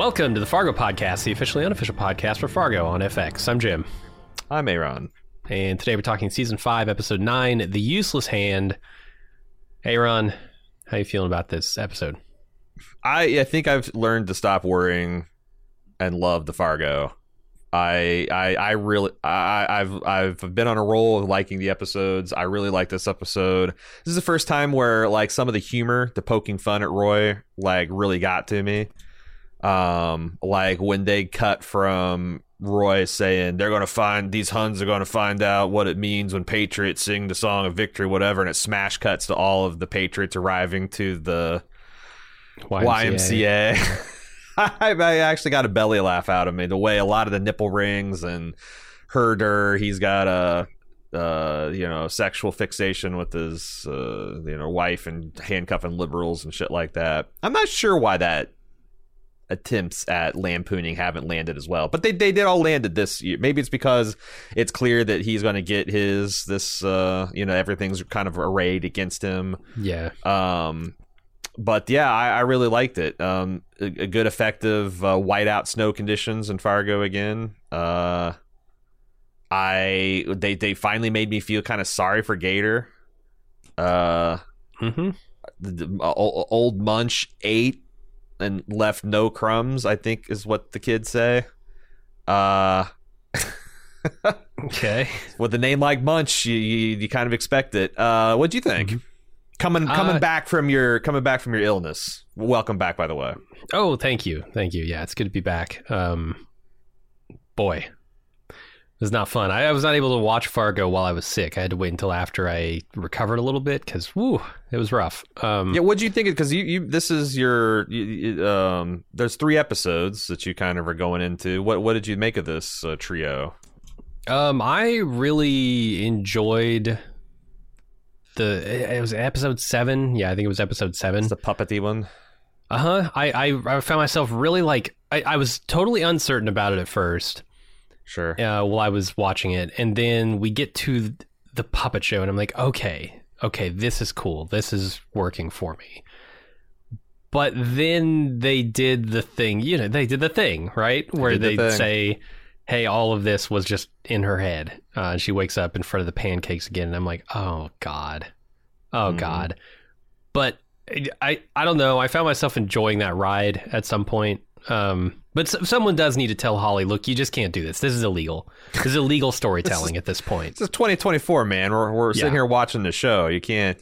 Welcome to the Fargo Podcast, the officially unofficial podcast for Fargo on FX. I'm Jim. I'm Aaron. And today we're talking Season 5, Episode 9, The Useless Hand. Hey, Ron, how you feeling about this episode? I think I've learned to stop worrying and love the Fargo. I've been on a roll of liking the episodes. I really like this episode. This is the first time where like some of the humor, the poking fun at Roy, like really got to me. Like when they cut from Roy saying they're going to find these Huns are going to find out what it means when Patriots sing the song of victory, whatever, and it smash cuts to all of the Patriots arriving to the YMCA. I actually got a belly laugh out of me. The way a lot of the nipple rings and herder, he's got a sexual fixation with his wife and handcuffing liberals and shit like that. I'm not sure why that attempts at lampooning haven't landed as well, but they did all landed this year. Maybe it's because it's clear that he's going to get his everything's kind of arrayed against him. Yeah. But yeah, I really liked it. A good, effective whiteout snow conditions in Fargo again. They finally made me feel kind of sorry for Gator. Old Munch ate and left no crumbs, I think is what the kids say. Okay. With a name like Munch, you kind of expect it. What'd you think? Mm-hmm. Coming back from your illness. Welcome back, by the way. Oh, thank you. Yeah, it's good to be back. Boy, it was not fun. I was not able to watch Fargo while I was sick. I had to wait until after I recovered a little bit because it was rough. Yeah, what do you think? Because there's 3 episodes that you kind of are going into. What did you make of this trio? I really enjoyed. It was episode 7. Yeah, I think it was episode 7. It's the puppety one. I found myself really like I was totally uncertain about it at first. Sure. While I was watching it, and then we get to the puppet show, and I'm like, okay, this is cool. This is working for me. But then they did the thing. You know, they did the thing, right? Where they say, hey, all of this was just in her head. And she wakes up in front of the pancakes again. And I'm like, oh, God. But I don't know. I found myself enjoying that ride at some point. But someone does need to tell Hawley, look, you just can't do this. This is illegal. This is illegal storytelling at this point. This is 2024, man. We're sitting here watching the show. You can't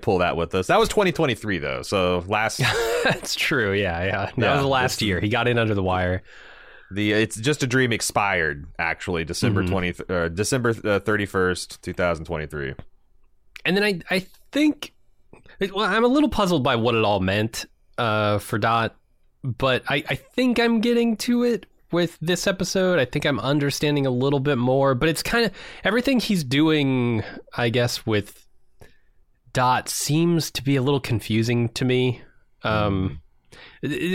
pull that with us. That was 2023, though. So last. That's true. Yeah. That was last year. He got in under the wire. It's Just a Dream expired, actually, December 31st, 2023. And then I think, well, I'm a little puzzled by what it all meant for Dot, but I think I'm getting to it with this episode. I think I'm understanding a little bit more, but it's kind of everything he's doing, I guess, with Dot seems to be a little confusing to me.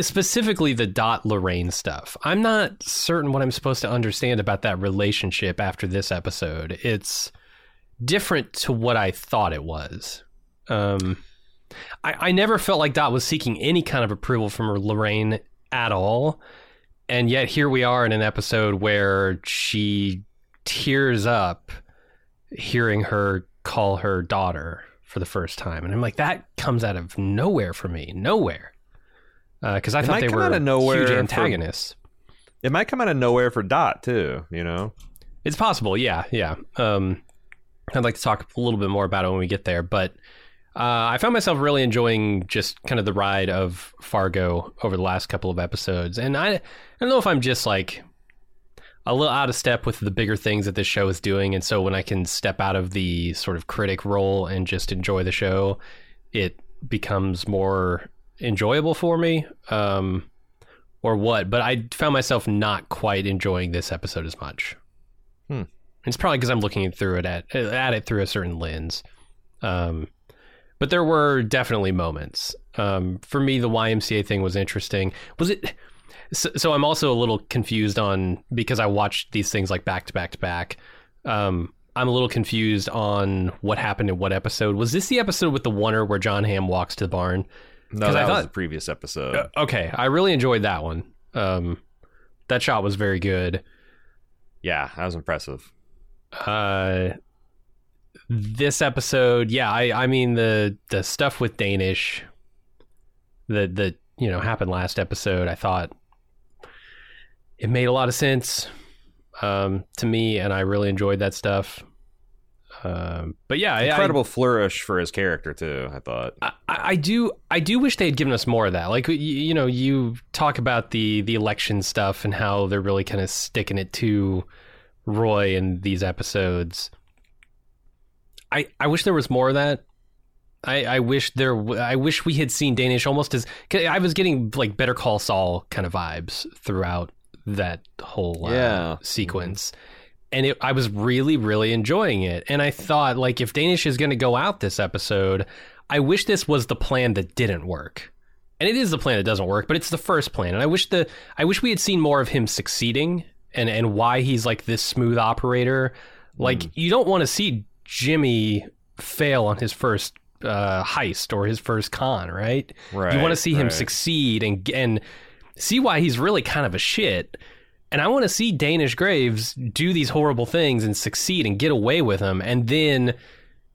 Specifically the Dot Lorraine stuff. I'm not certain what I'm supposed to understand about that relationship after this episode. It's different to what I thought it was. I never felt like Dot was seeking any kind of approval from Lorraine at all. And yet here we are in an episode where she tears up hearing her call her daughter for the first time. And I'm like, that comes out of nowhere for me. Nowhere. Because I thought they were huge antagonists. It might come out of nowhere for Dot, too, you know? It's possible, yeah. I'd like to talk a little bit more about it when we get there, but I found myself really enjoying just kind of the ride of Fargo over the last couple of episodes. And I don't know if I'm just like a little out of step with the bigger things that this show is doing, and so when I can step out of the sort of critic role and just enjoy the show, it becomes more enjoyable for me, or what, but I found myself not quite enjoying this episode as much. It's probably because I'm looking through it at it through a certain lens, but there were definitely moments. For me, the YMCA thing was interesting. Was it? So I'm also a little confused on, because I watched these things like back to back. I'm a little confused on what happened in what episode. Was this the episode with the oneer where John Hamm walks to the barn? No, that was the previous episode. Okay, I really enjoyed that one. That shot was very good. Yeah, that was impressive. This episode, yeah, I mean the stuff with Danish that you know happened last episode, I thought it made a lot of sense to me, and I really enjoyed that stuff. But yeah, incredible flourish for his character too. I thought I do wish they had given us more of that. Like you know, you talk about the election stuff and how they're really kind of sticking it to Roy in these episodes. I wish there was more of that. I wish we had seen Danish almost as I was getting like Better Call Saul kind of vibes throughout that whole sequence. And I was really, really enjoying it. And I thought, like, if Danish is going to go out this episode, I wish this was the plan that didn't work. And it is the plan that doesn't work, but it's the first plan. And I wish we had seen more of him succeeding and why he's like this smooth operator. Like, you don't want to see Jimmy fail on his first heist or his first con, right? Right. You want to see him succeed and see why he's really kind of a shit. And I want to see Danish Graves do these horrible things and succeed and get away with them, and then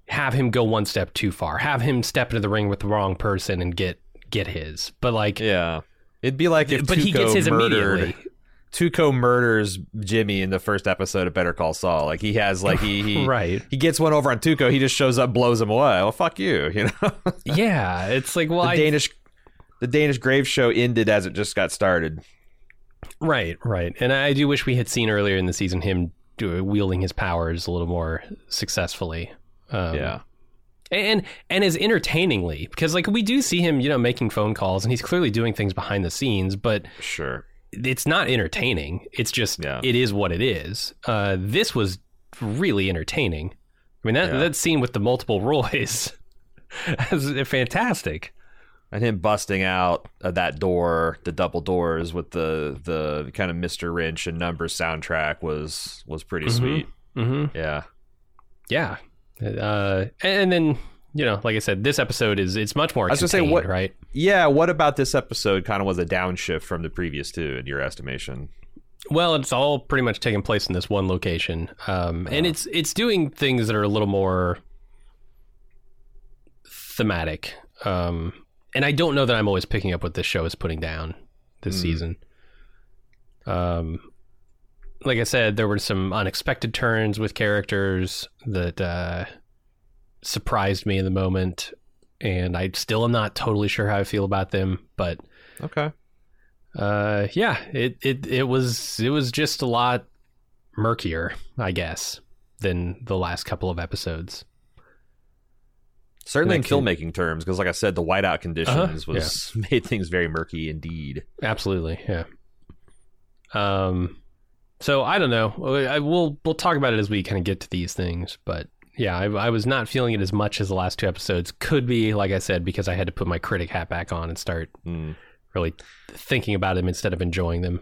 have him go one step too far, have him step into the ring with the wrong person and get his. But like, yeah, it'd be like if but Tuco he gets his immediately. Tuco murders Jimmy in the first episode of Better Call Saul. Like he has like he right. He gets one over on Tuco. He just shows up, blows him away. Well, fuck you, you know. Yeah, it's like well, the Danish Graves show ended as it just got started. Right. And I do wish we had seen earlier in the season him wielding his powers a little more successfully. Yeah. And as entertainingly, because like we do see him, you know, making phone calls and he's clearly doing things behind the scenes, but sure, it's not entertaining. It's just, It is what it is. This was really entertaining. I mean, that scene with the multiple Roys is fantastic. And him busting out of that door, the double doors with the kind of Mr. Wrench and Numbers soundtrack was pretty sweet. Mm-hmm. Yeah. And then, you know, like I said, this episode it's much more. I was gonna say what, right? Yeah. What about this episode kind of was a downshift from the previous two in your estimation? Well, it's all pretty much taking place in this one location, and it's doing things that are a little more thematic. And I don't know that I'm always picking up what this show is putting down this season. Like I said, there were some unexpected turns with characters that surprised me in the moment, and I still am not totally sure how I feel about them. But okay, it was just a lot murkier, I guess, than the last couple of episodes. Certainly in filmmaking terms, because like I said, the whiteout conditions made things very murky indeed. Absolutely, yeah. So I don't know. We'll talk about it as we kind of get to these things. But yeah, I was not feeling it as much as the last two episodes. Could be, like I said, because I had to put my critic hat back on and start really thinking about them instead of enjoying them.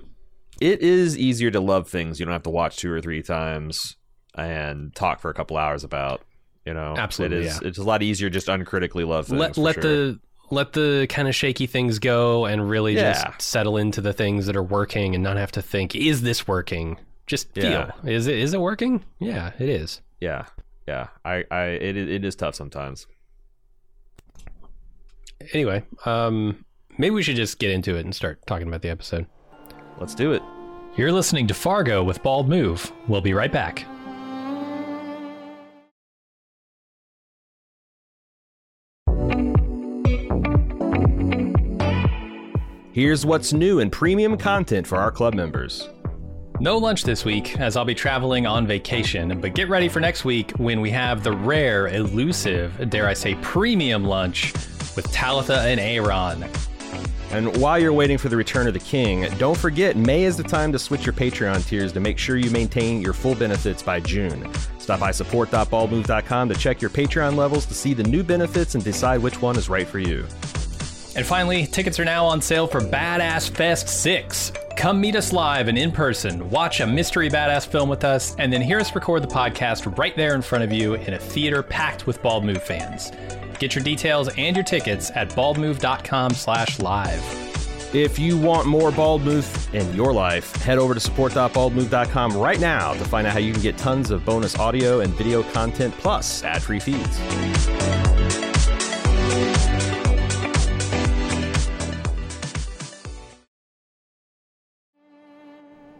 It is easier to love things you don't have to watch 2 or 3 times and talk for a couple hours about. You know, absolutely, it's a lot easier just uncritically love things. Let the kind of shaky things go and really just settle into the things that are working and not have to think, is this working? Just feel, is it working? Yeah, it is. Yeah. It is tough sometimes. Anyway, maybe we should just get into it and start talking about the episode. Let's do it. You're listening to Fargo with Bald Move. We'll be right back. Here's what's new in premium content for our club members. No lunch this week, as I'll be traveling on vacation, but get ready for next week when we have the rare, elusive, dare I say, premium lunch with Talitha and Aaron. And while you're waiting for the Return of the King, don't forget May is the time to switch your Patreon tiers to make sure you maintain your full benefits by June. Stop by support.baldmove.com to check your Patreon levels to see the new benefits and decide which one is right for you. And finally, tickets are now on sale for Badass Fest 6. Come meet us live and in person, watch a mystery badass film with us, and then hear us record the podcast right there in front of you in a theater packed with Bald Move fans. Get your details and your tickets at baldmove.com/live. If you want more Bald Move in your life, head over to support.baldmove.com right now to find out how you can get tons of bonus audio and video content, plus ad-free feeds.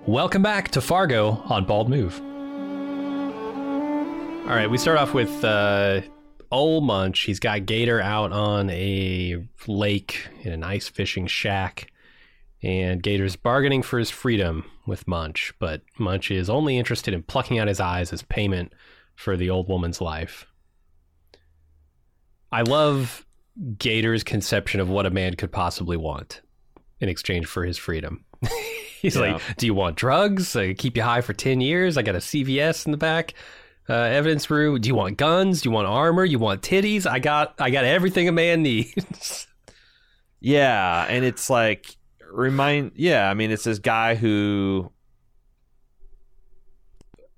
Welcome back to Fargo on Bald Move. All right, we start off with old Munch. He's got Gator out on a lake in an ice fishing shack, and Gator's bargaining for his freedom with Munch, but Munch is only interested in plucking out his eyes as payment for the old woman's life. I love Gator's conception of what a man could possibly want in exchange for his freedom. He's like, do you want drugs? I keep you high for 10 years. I got a CVS in the back. Evidence room. Do you want guns? Do you want armor? You want titties? I got everything a man needs. Yeah, and it's like it's this guy who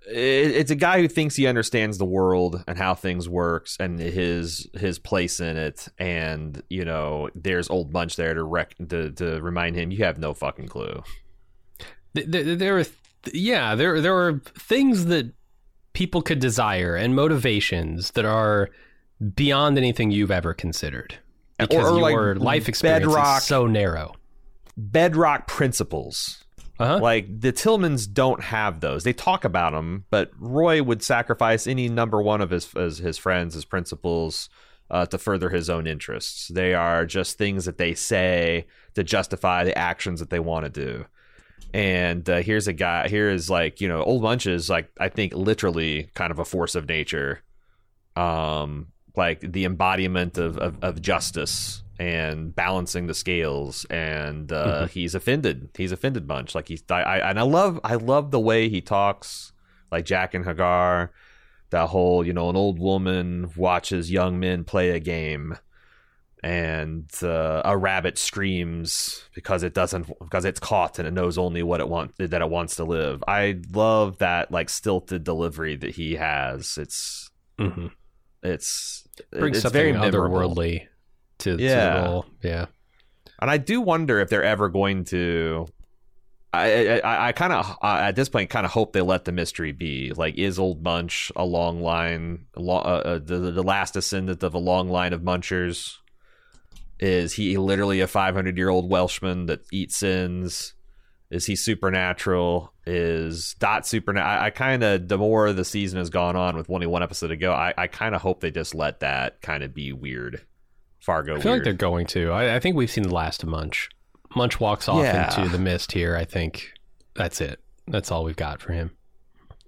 it's a guy who thinks he understands the world and how things works and his place in it, and you know, there's old Munch there to remind him you have no fucking clue. There are things that people could desire and motivations that are beyond anything you've ever considered, because your life experience is so narrow. Bedrock principles. Uh-huh. Like the Tillmans don't have those. They talk about them, but Roy would sacrifice any number one of his friends, his principles, to further his own interests. They are just things that they say to justify the actions that they want to do. And here's old Munch is like, I think, literally kind of a force of nature, like the embodiment of justice and balancing the scales. And he's offended Munch. Like I love the way he talks, like Jaqen H'ghar, that whole, you know, an old woman watches young men play a game. And a rabbit screams because it's caught and it knows only what it wants to live. I love that like stilted delivery that he has. It brings something very otherworldly to the role. Yeah. And I do wonder if they're ever going to. I kind of at this point kind of hope they let the mystery be. Like, is old Munch a long line, the last descendant of a long line of munchers? Is he literally a 500-year-old Welshman that eats sins? Is he supernatural? Is Dot supernatural? I kind of, the more the season has gone on with only one episode to go, I kind of hope they just let that kind of be weird. Fargo weird. I feel like they're going to. I think we've seen the last of Munch. Munch walks off into the mist here. I think that's it. That's all we've got for him.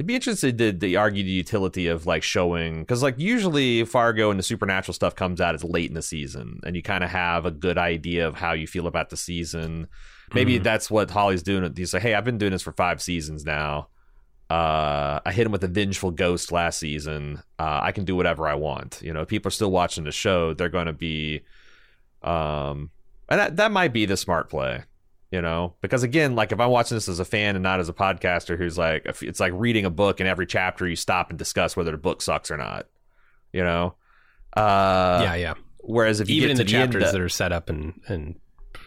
I'd be interested did they argue the utility of like showing, because like usually Fargo and the supernatural stuff comes out as late in the season and you kind of have a good idea of how you feel about the season. Maybe that's what Hawley's doing. He's like, hey, I've been doing this for 5 seasons now. I hit him with a vengeful ghost last season. I can do whatever I want. You know, if people are still watching the show, they're going to be, and that might be the smart play. You know, because again, like if I'm watching this as a fan and not as a podcaster who's like, it's like reading a book and every chapter you stop and discuss whether the book sucks or not, you know? Yeah. Whereas if you even get in the chapters that are set up and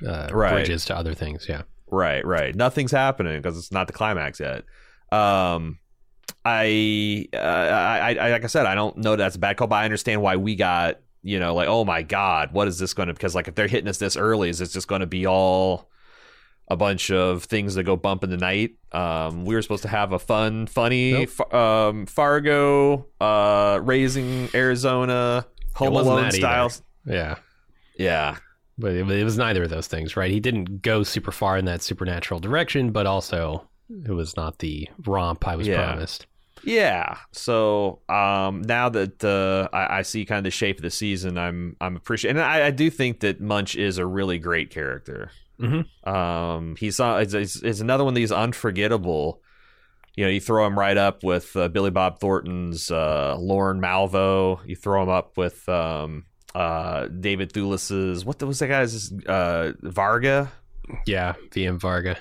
bridges to other things. Yeah. Right. Nothing's happening because it's not the climax yet. I like I said, I don't know that's a bad call, but I understand why we got, you know, like, oh my God, what is this going to, because like if they're hitting us this early, is it's just going to be all a bunch of things that go bump in the night. We were supposed to have a funny Fargo raising Arizona Home Alone style. Yeah. But it was neither of those things, right? He didn't go super far in that supernatural direction, but also it was not the romp I was promised. Yeah. So now that I see kind of the shape of the season, I'm appreciating, and I do think that Munch is a really great character. Mm-hmm. He's another one of these unforgettable, you know, you throw him right up with Billy Bob Thornton's Lorne Malvo. You throw him up with David Thewlis's, what was that guy's, Varga? Yeah, VM Varga.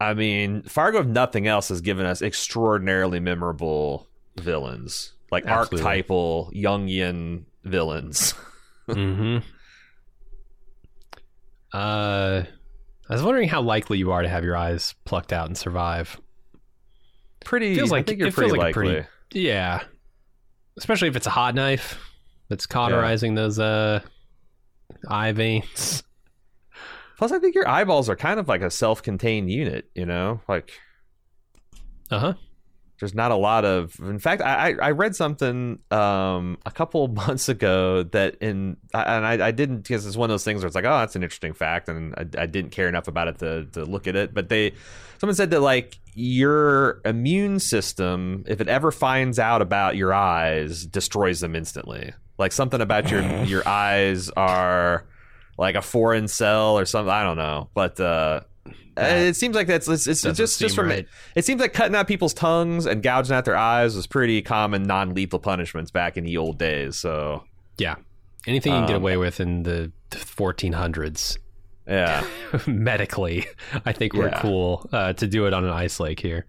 I mean, Fargo, if nothing else, has given us extraordinarily memorable villains, like absolutely archetypal Jungian villains. Mm-hmm. I was wondering how likely you are to have your eyes plucked out and survive. Pretty. Feels like, I think you're pretty likely. Like pretty, yeah. Especially if it's a hot knife that's cauterizing those eye veins. Plus, I think your eyeballs are kind of like a self-contained unit, you know? Like, there's not a lot of... In fact, I read something a couple months ago that in... And I didn't... Because it's one of those things where it's like, oh, that's an interesting fact. And I didn't care enough about it to look at it. But someone said that, like, your immune system, if it ever finds out about your eyes, destroys them instantly. Like, something about your eyes are... like a foreign cell or something. I don't know, but it seems like that's it's just from right. It seems like cutting out people's tongues and gouging out their eyes was pretty common non-lethal punishments back in the old days. So yeah, anything you can get away with in the 1400s. Yeah, medically, I think we're cool to do it on an ice lake here.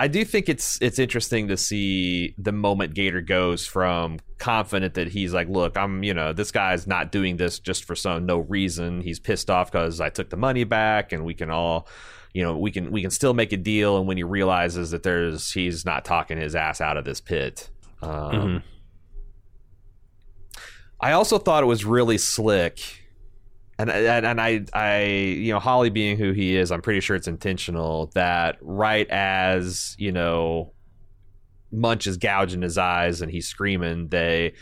I do think it's interesting to see the moment Gator goes from confident that he's like, look, I'm, you know, this guy's not doing this just for no reason. He's pissed off because I took the money back, and we can all, you know, we can still make a deal. And when he realizes that he's not talking his ass out of this pit. I also thought it was really slick. And I you know, Hawley being who he is, I'm pretty sure it's intentional that right as, you know, Munch is gouging his eyes and he's screaming, they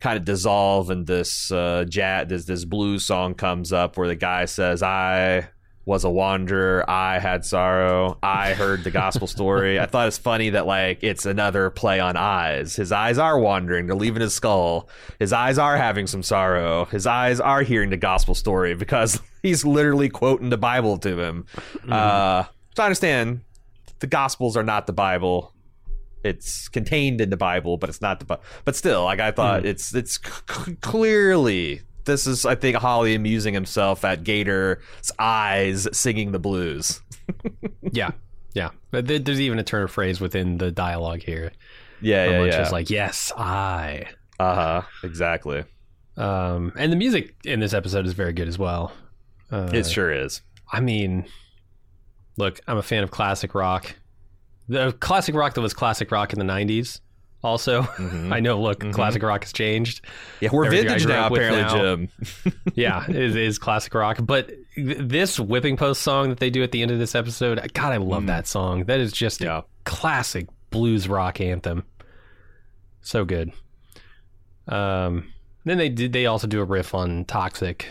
kind of dissolve, and this this blues song comes up where the guy says, "I was a wanderer, I had sorrow, I heard the gospel story." I thought it's funny that, like, it's another play on eyes. His eyes are wandering, they're leaving his skull. His eyes are having some sorrow. His eyes are hearing the gospel story because he's literally quoting the Bible to him. So I understand the gospels are not the Bible. It's contained in the Bible, but it's not the Bible. But still, like, I thought it's clearly... This is, I think, Hawley amusing himself at Gator's eyes singing the blues. Yeah. But there's even a turn of phrase within the dialogue here. Yeah. It's like, yes, I. Exactly. And the music in this episode is very good as well. It sure is. I mean, look, I'm a fan of classic rock. The classic rock that was classic rock in the 90s. Also, I know, look, classic rock has changed. Yeah, we're vintage now, apparently, Jim. Yeah, it is classic rock. But this Whipping Post song that they do at the end of this episode, God, I love that song. That is just a classic blues rock anthem. So good. Then they also do a riff on Toxic,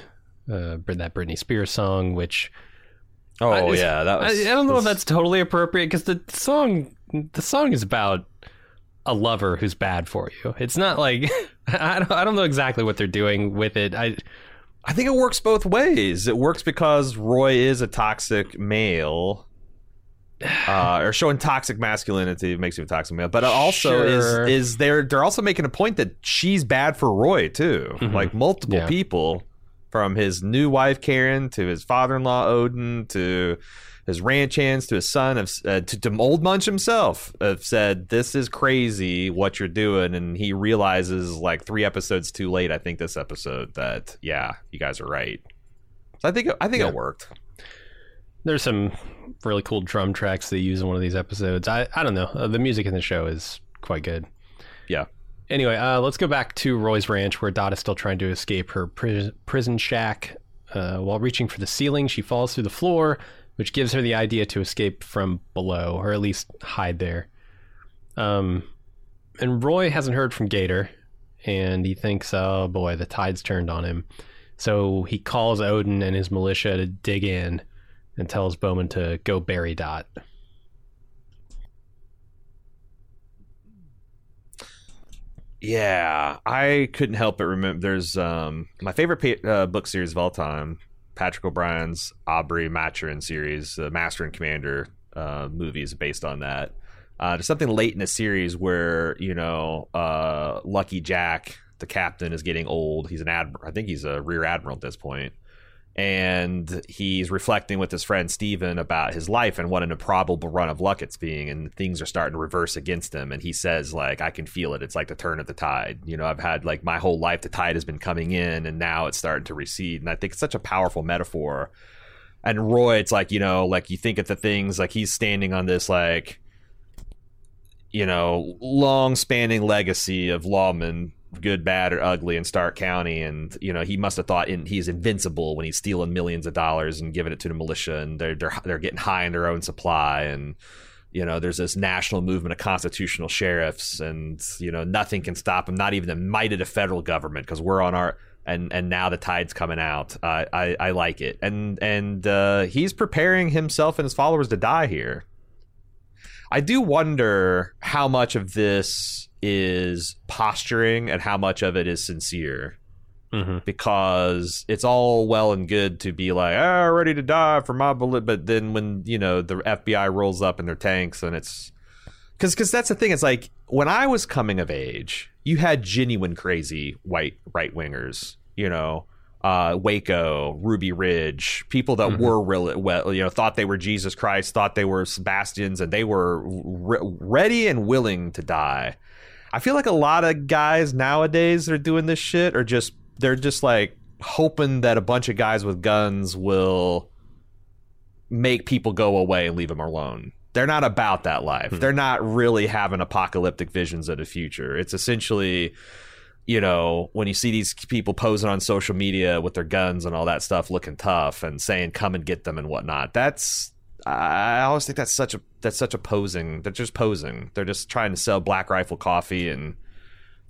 that Britney Spears song, which... I don't know if that's totally appropriate, because the song is about... a lover who's bad for you. It's not like I don't know exactly what they're doing with it. I think it works both ways. It works because Roy is a toxic male, or showing toxic masculinity, it makes him a toxic male. But it also is they're also making a point that she's bad for Roy too. Like multiple people, from his new wife Karen to his father-in-law Odin to his ranch hands to his son, to old Munch himself, have said, this is crazy what you're doing. And he realizes, like, 3 episodes too late, I think this episode, that, yeah, you guys are right. So I think it worked. There's some really cool drum tracks they use in one of these episodes. I don't know. The music in the show is quite good. Yeah. Anyway, let's go back to Roy's ranch, where Dot is still trying to escape her prison shack. While reaching for the ceiling, she falls through the floor, which gives her the idea to escape from below, or at least hide there. And Roy hasn't heard from Gator, and he thinks, oh boy, the tide's turned on him. So he calls Odin and his militia to dig in, and tells Bowman to go bury Dot. Yeah, I couldn't help but remember, there's my favorite book series of all time, Patrick O'Brien's Aubrey Maturin series, the Master and Commander movies based on that. There's something late in the series where, you know, Lucky Jack, the captain, is getting old. He's an admiral. I think he's a rear admiral at this point. And he's reflecting with his friend Steven about his life and what an improbable run of luck it's being, and things are starting to reverse against him. And he says, like, I can feel it. It's like the turn of the tide. You know, I've had, like, my whole life, the tide has been coming in, and now it's starting to recede. And I think it's such a powerful metaphor. And Roy, it's like, you know, like you think of the things like he's standing on this, like, you know, long spanning legacy of lawmen, good, bad, or ugly in Stark County. And, you know, he must have thought he's invincible when he's stealing millions of dollars and giving it to the militia, and they're getting high in their own supply. And, you know, there's this national movement of constitutional sheriffs, and, you know, nothing can stop them, not even the might of the federal government, because we're on our... And now the tide's coming out. I like it. And he's preparing himself and his followers to die here. I do wonder how much of this is posturing and how much of it is sincere. Mm-hmm. Because it's all well and good to be like, oh, ready to die for my bullet. But then when, you know, the FBI rolls up in their tanks, and it's... Because that's the thing. It's like, when I was coming of age, you had genuine crazy white right-wingers, you know, Waco, Ruby Ridge, people that mm-hmm. were really, well, you know, thought they were Jesus Christ, thought they were Sebastians, and they were ready and willing to die. I feel like a lot of guys nowadays that are doing this shit are just, they're just like hoping that a bunch of guys with guns will make people go away and leave them alone. They're not about that life. Mm-hmm. They're not really having apocalyptic visions of the future. It's essentially, you know, when you see these people posing on social media with their guns and all that stuff, looking tough and saying, come and get them and whatnot. That's, I always think that's such a posing. They're just posing. They're just trying to sell Black Rifle coffee and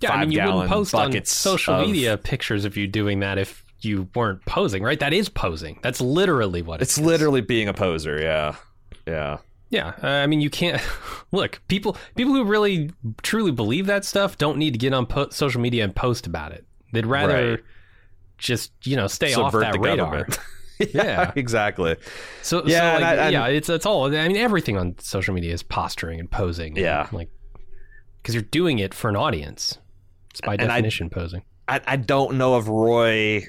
5 gallon you wouldn't post on social media pictures of you doing that if you weren't posing, right? That is posing. That's literally what it's literally being a poser. Yeah. Yeah. Yeah, I mean, you can't look, people who really truly believe that stuff don't need to get on social media and post about it. They'd rather just, you know, stay off that radar. Yeah, exactly. So like, it's all. I mean, everything on social media is posturing and posing. Yeah, and, like, because you're doing it for an audience. It's by definition posing. I don't know if Roy,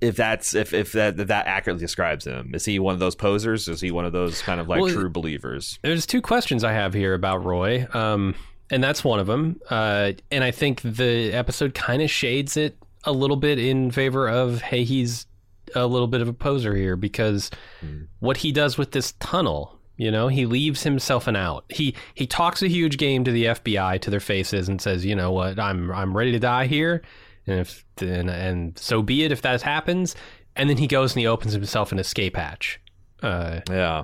if that accurately describes him. Is he one of those posers? Is he one of those kind of like true believers? There's two questions I have here about Roy, and that's one of them. And I think the episode kind of shades it a little bit in favor of, hey, he's a little bit of a poser here, because what he does with this tunnel, you know, he leaves himself an out. He talks a huge game to the FBI, to their faces, and says, you know what, I'm ready to die here. And and so be it if that happens. And then he goes and he opens himself an escape hatch. Yeah.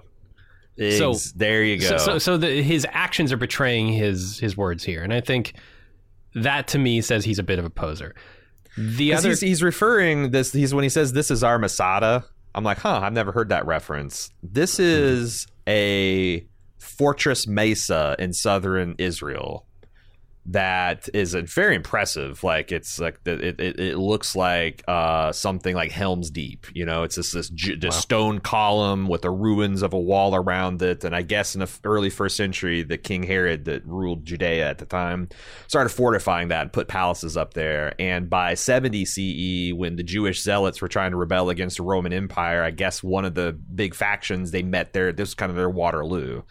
So there you go. So his actions are betraying his words here, and I think that to me says he's a bit of a poser. The other he's referring this. He's when he says this is our Masada. I'm like, I've never heard that reference. This is a fortress mesa in southern Israel. That is very impressive. Like, it's like it looks like something like Helm's Deep. You know, it's this stone column with the ruins of a wall around it. And I guess in the early first century, the King Herod that ruled Judea at the time started fortifying that and put palaces up there. And by 70 CE, when the Jewish zealots were trying to rebel against the Roman Empire, I guess one of the big factions they met there, this was kind of their Waterloo.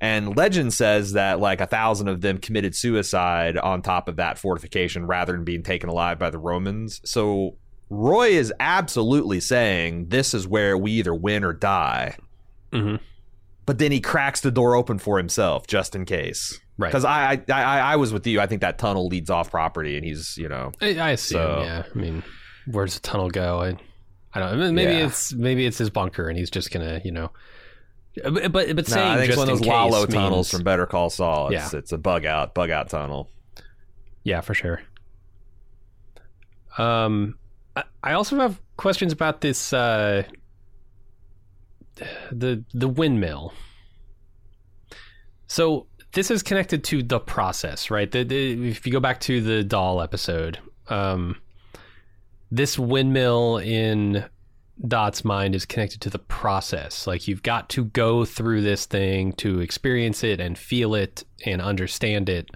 And legend says that like 1,000 of them committed suicide on top of that fortification rather than being taken alive by the Romans. So Roy is absolutely saying this is where we either win or die. Mm-hmm. But then he cracks the door open for himself just in case. Right. Because I was with you. I think that tunnel leads off property, and he's, you know. I assume, so. Yeah. I mean, where's the tunnel go? I don't know. Maybe it's his bunker, and he's just going to, you know. But saying I think just it's one of those Lalo means, tunnels from Better Call Saul. It's a bug out tunnel. Yeah, for sure. I also have questions about this the windmill. So this is connected to the process, right? If you go back to the doll episode, this windmill in Dot's mind is connected to the process. Like, you've got to go through this thing to experience it and feel it and understand it.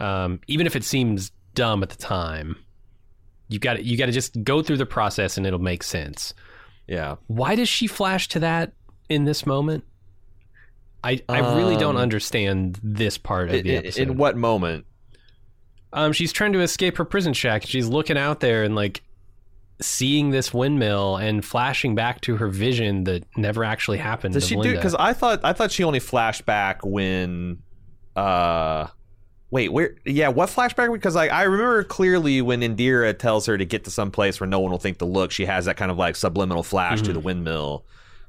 Even if it seems dumb at the time, you got to just go through the process and it'll make sense. Yeah. Why does she flash to that in this moment? I really don't understand this part of the episode. In what moment? She's trying to escape her prison shack. She's looking out there and like, seeing this windmill and flashing back to her vision that never actually happened. Does she do? Because I thought she only flashed back when. Wait, where? Yeah, what flashback? Because like I remember clearly when Indira tells her to get to some place where no one will think to look. She has that kind of like subliminal flash to the windmill.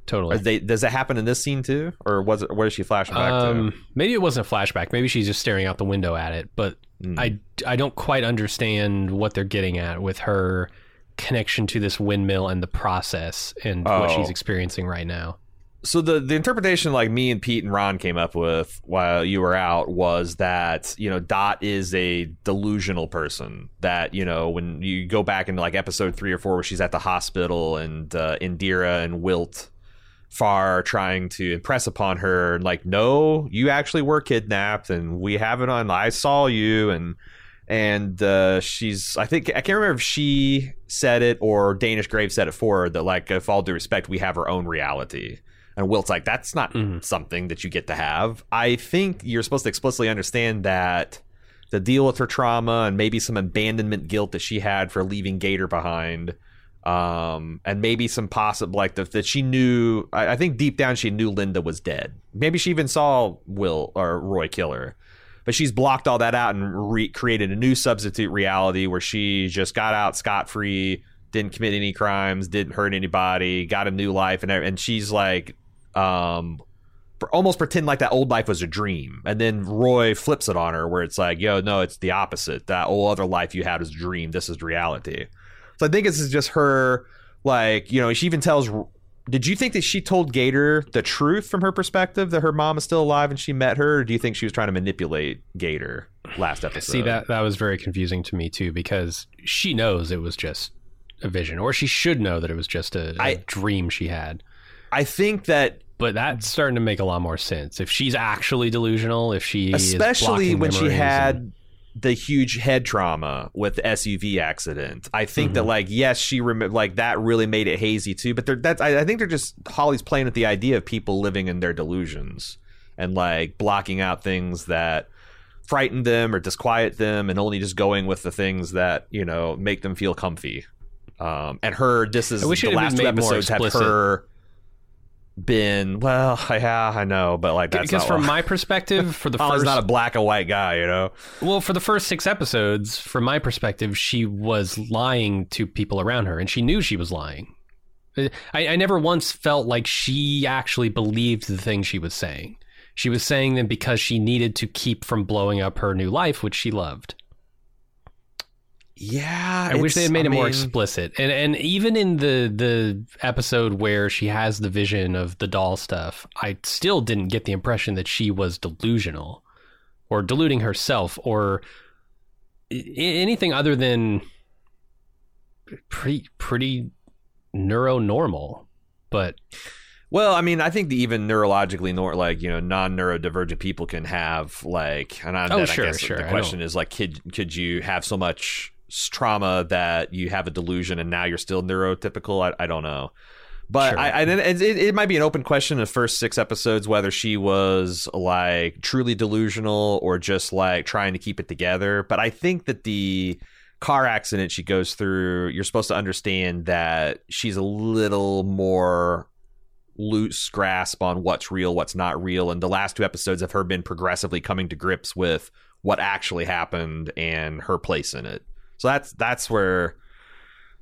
Totally. Does that happen in this scene too, or was it? Where does she flash back to? Maybe it wasn't a flashback. Maybe she's just staring out the window at it. But I don't quite understand what they're getting at with her connection to this windmill and the process and what she's experiencing right now. So the interpretation, like me and Pete and Ron came up with while you were out, was that, you know, Dot is a delusional person, that, you know, when you go back into like episode 3 or 4 where she's at the hospital and Indira and Wilt Farr trying to impress upon her like, no, you actually were kidnapped and we have it on, I saw you. And she's, I think, I can't remember if she said it or Danish Graves said it for her, that like, if all due respect, we have our own reality. And Wilt's like, that's not something that you get to have. I think you're supposed to explicitly understand that the deal with her trauma and maybe some abandonment guilt that she had for leaving Gator behind, and maybe some possible, like, that she knew, I think deep down she knew Linda was dead. Maybe she even saw Will or Roy kill her. But she's blocked all that out and created a new substitute reality where she just got out scot-free, didn't commit any crimes, didn't hurt anybody, got a new life. And she's like, almost pretend like that old life was a dream. And then Roy flips it on her where it's like, yo, no, it's the opposite. That whole other life you had is a dream. This is reality. So I think this is just her, like, you know, she even tells... Did you think that she told Gator the truth from her perspective, that her mom is still alive and she met her? Or do you think she was trying to manipulate Gator last episode? See, that was very confusing to me, too, because she knows it was just a vision, or she should know that it was just a dream she had. I think that... But that's starting to make a lot more sense. If she's actually delusional, if she especially is blocking memories, when she had... the huge head trauma with the SUV accident. I think that, like, yes, she like that really made it hazy too, but I think they're just, Hawley's playing with the idea of people living in their delusions and like blocking out things that frighten them or disquiet them and only just going with the things that, you know, make them feel comfy. And her, this is the last 2 episodes have her been, well, yeah, I know, but like, that's because from my perspective, for the first, not a black and white guy, you know. Well, for the first 6 episodes, from my perspective, she was lying to people around her, and she knew she was lying. I never once felt like she actually believed the things she was saying. She was saying them because she needed to keep from blowing up her new life, which she loved. Yeah, I wish they had made it more explicit. And even in the episode where she has the vision of the doll stuff, I still didn't get the impression that she was delusional or deluding herself or anything other than pretty neuronormal. But... Well, I mean, I think that even neurologically, like, you know, non-neurodivergent people can have, like... And I guess the question is, like, could you have so much trauma that you have a delusion and now you're still neurotypical? I don't know, but sure. It might be an open question in the first 6 episodes whether she was like truly delusional or just like trying to keep it together. But I think that the car accident she goes through, you're supposed to understand that she's a little more loose grasp on what's real, what's not real, and the last 2 episodes of her been progressively coming to grips with what actually happened and her place in it. So that's where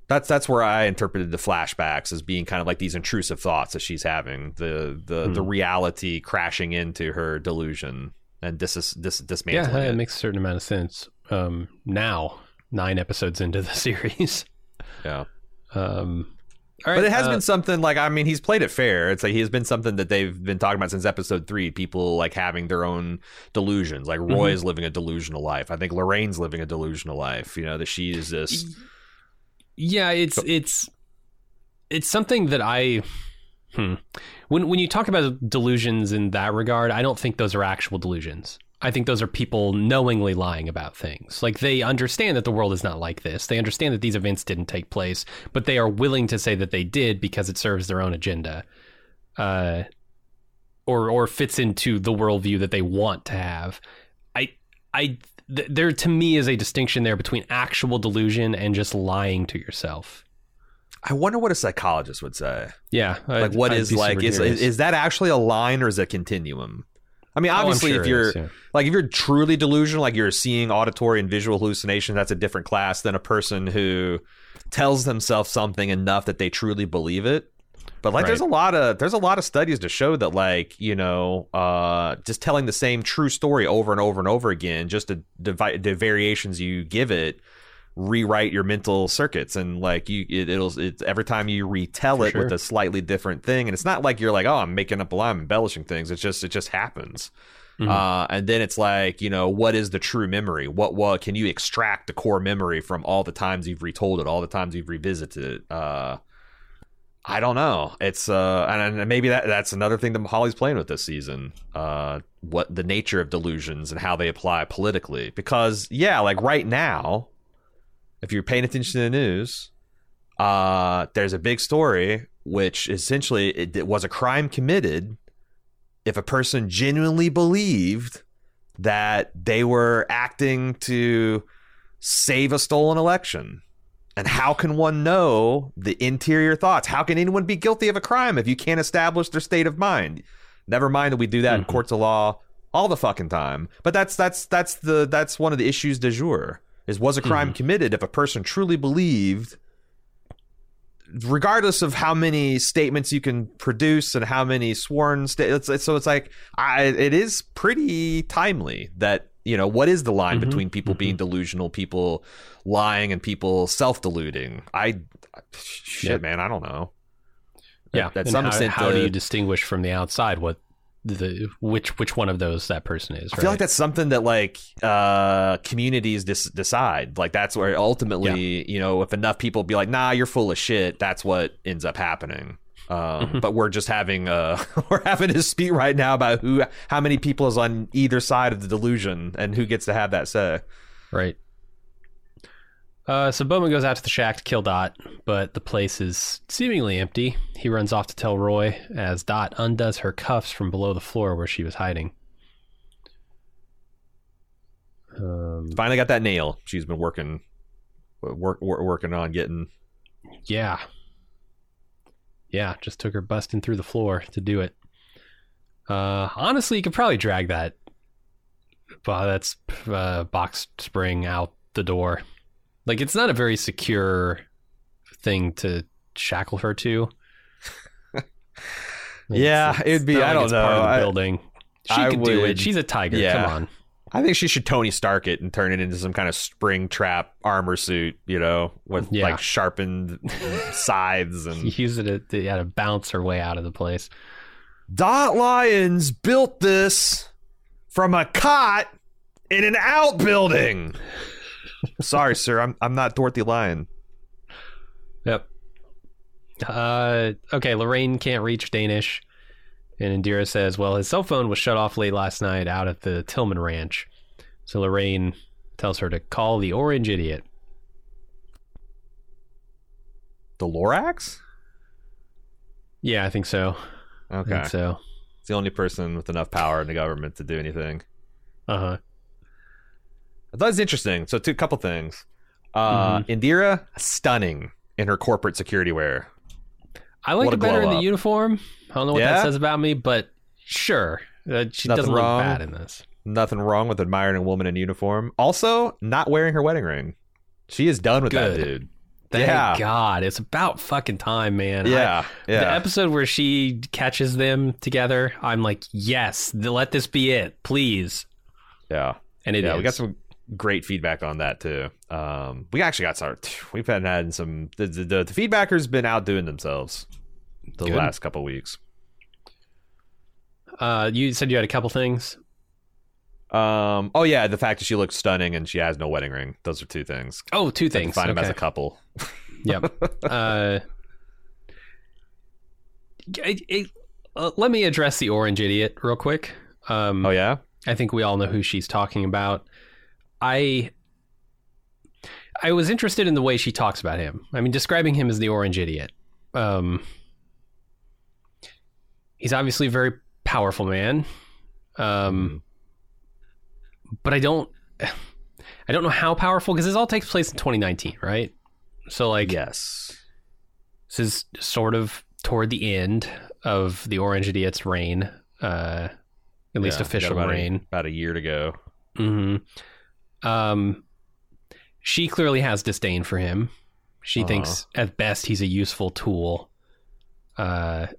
I interpreted the flashbacks as being kind of like these intrusive thoughts that she's having, the reality crashing into her delusion and dismantling. Yeah, it makes a certain amount of sense. Now 9 episodes into the series. Yeah. All right, but it has been something, like, I mean, he's played it fair. It's like he's been something that they've been talking about since episode 3, people like having their own delusions. Like Roy's living a delusional life. I think Lorraine's living a delusional life, you know, that she is this. Yeah, it's something that I when you talk about delusions in that regard, I don't think those are actual delusions. I think those are people knowingly lying about things. Like, they understand that the world is not like this. They understand that these events didn't take place, but they are willing to say that they did because it serves their own agenda, or fits into the worldview that they want to have. There to me is a distinction there between actual delusion and just lying to yourself. I wonder what a psychologist would say. Yeah. Like, what I'd is like, is that actually a line or is it a continuum? I mean, obviously, if you're like, if you're truly delusional, like you're seeing auditory and visual hallucinations, that's a different class than a person who tells themselves something enough that they truly believe it. But like, there's a lot of studies to show that, like, you know, just telling the same true story over and over and over again, just the variations you give it, rewrite your mental circuits, and like it's every time you retell it with a slightly different thing, and it's not like you're like, oh, I'm making up a lie, I'm embellishing things. It just happens. Mm-hmm. And then it's like, you know, what is the true memory? What can you extract the core memory from all the times you've retold it, all the times you've revisited it? I don't know. It's and maybe that's another thing that Hawley's playing with this season. What the nature of delusions and how they apply politically, because like right now, if you're paying attention to the news, there's a big story, which essentially it was a crime committed if a person genuinely believed that they were acting to save a stolen election. And how can one know the interior thoughts? How can anyone be guilty of a crime if you can't establish their state of mind? Never mind that we do that in courts of law all the fucking time. But that's one of the issues du jour. Was a crime committed if a person truly believed, regardless of how many statements you can produce and how many sworn statements. So it's like, it is pretty timely that, you know, what is the line between people being delusional, people lying, and people self-deluding? Man, I don't know. Yeah. How do you distinguish from the outside what which one of those that person is, right? I feel like that's something that, like, communities decide. Like, that's where ultimately, you know, if enough people be like, nah, you're full of shit, that's what ends up happening. But we're just having a dispute right now about how many people is on either side of the delusion and who gets to have that say. Right. So Bowman goes out to the shack to kill Dot, but the place is seemingly empty. He runs off to tell Roy as Dot undoes her cuffs from below the floor where she was hiding. Finally got that nail she's been working on getting. Yeah, just took her busting through the floor to do it. Honestly, you could probably drag that box spring out the door. Like, it's not a very secure thing to shackle her to. It'd be, I don't know. Part of the building. She could do it. She's a tiger. Yeah. Come on. I think she should Tony Stark it and turn it into some kind of spring trap armor suit, you know, with like sharpened scythes and use it to bounce her way out of the place. Dot Lyons built this from a cot in an outbuilding. Sorry, sir. I'm not Dorothy Lyon. Yep. Okay, Lorraine can't reach Danish. And Indira says, well, his cell phone was shut off late last night out at the Tillman Ranch. So Lorraine tells her to call the orange idiot. The Lorax? Yeah, I think so. Okay. I think so. It's the only person with enough power in the government to do anything. Uh-huh. That was interesting. So, a couple things. Indira, stunning in her corporate security wear. I like it better in the uniform. I don't know what that says about me, but sure. She doesn't look bad in this. Nothing wrong with admiring a woman in uniform. Also, not wearing her wedding ring. She is done with that dude. Thank God. It's about fucking time, man. Yeah. The episode where she catches them together, I'm like, yes, let this be it, please. Yeah. And it is. We got some great feedback on that too. We actually got started. We've been had some. The feedbackers been outdoing themselves the last couple weeks. You said you had a couple things. The fact that she looks stunning and she has no wedding ring. Those are two things. Oh, two things. Find them as a couple. Yep. Let me address the orange idiot real quick. I think we all know who she's talking about. I was interested in the way she talks about him. I mean, describing him as the orange idiot. He's obviously a very powerful man. But I don't know how powerful, because this all takes place in 2019, right? So, like, yes. This is sort of toward the end of the Orange Idiot's reign, at least official reign. About a year to go. Mm-hmm. She clearly has disdain for him. She thinks at best he's a useful tool. That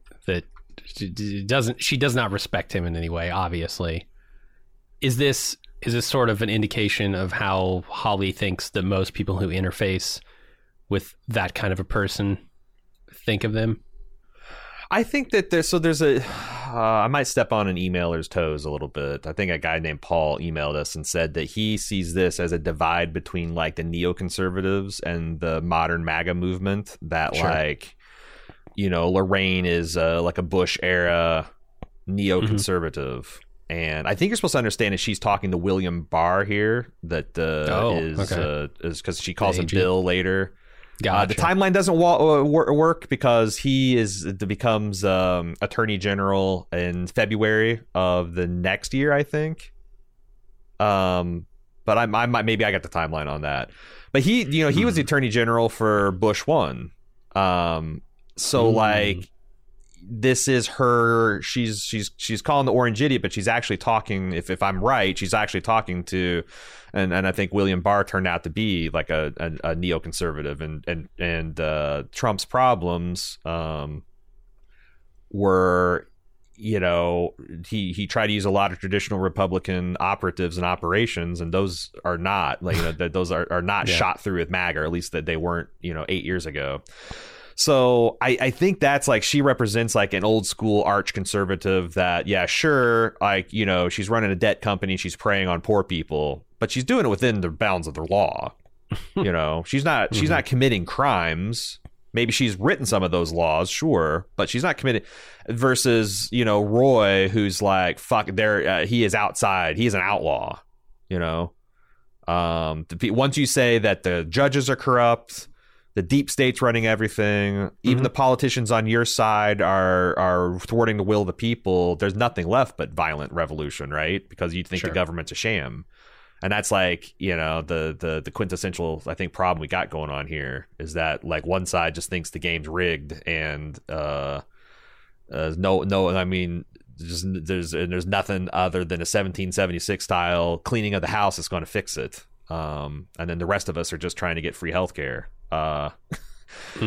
does not respect him in any way, obviously. Is this sort of an indication of how Hawley thinks that most people who interface with that kind of a person think of them? I think that I might step on an emailer's toes a little bit. I think a guy named Paul emailed us and said that he sees this as a divide between like the neoconservatives and the modern MAGA movement that Lorraine is like a Bush era neoconservative. Mm-hmm. And I think you're supposed to understand that she's talking to William Barr here, that is because she calls him Bill later. Gotcha. The timeline doesn't work because he becomes Attorney General in February of the next year, I think. But maybe I got the timeline on that. But he was the Attorney General for Bush 1. This is her. She's calling the Orange Idiot, but she's actually talking. If I'm right, she's actually talking to, and I think William Barr turned out to be like a neoconservative, and Trump's problems were, he tried to use a lot of traditional Republican operatives and operations, and those are not not shot through with MAGA, or at least that they weren't 8 years ago. So I think that's like she represents like an old school arch conservative that, she's running a debt company. She's preying on poor people, but she's doing it within the bounds of the law. She's not committing crimes. Maybe she's written some of those laws. Sure. But she's not committing versus, Roy, who's like, fuck there. He is outside. He is an outlaw. Once you say that the judges are corrupt, the deep state's running everything. Even the politicians on your side are thwarting the will of the people. There's nothing left but violent revolution, right? Because you think the government's a sham, and that's like the quintessential I think problem we got going on here is that like one side just thinks the game's rigged and there's nothing other than a 1776 style cleaning of the house is going to fix it, and then the rest of us are just trying to get free healthcare.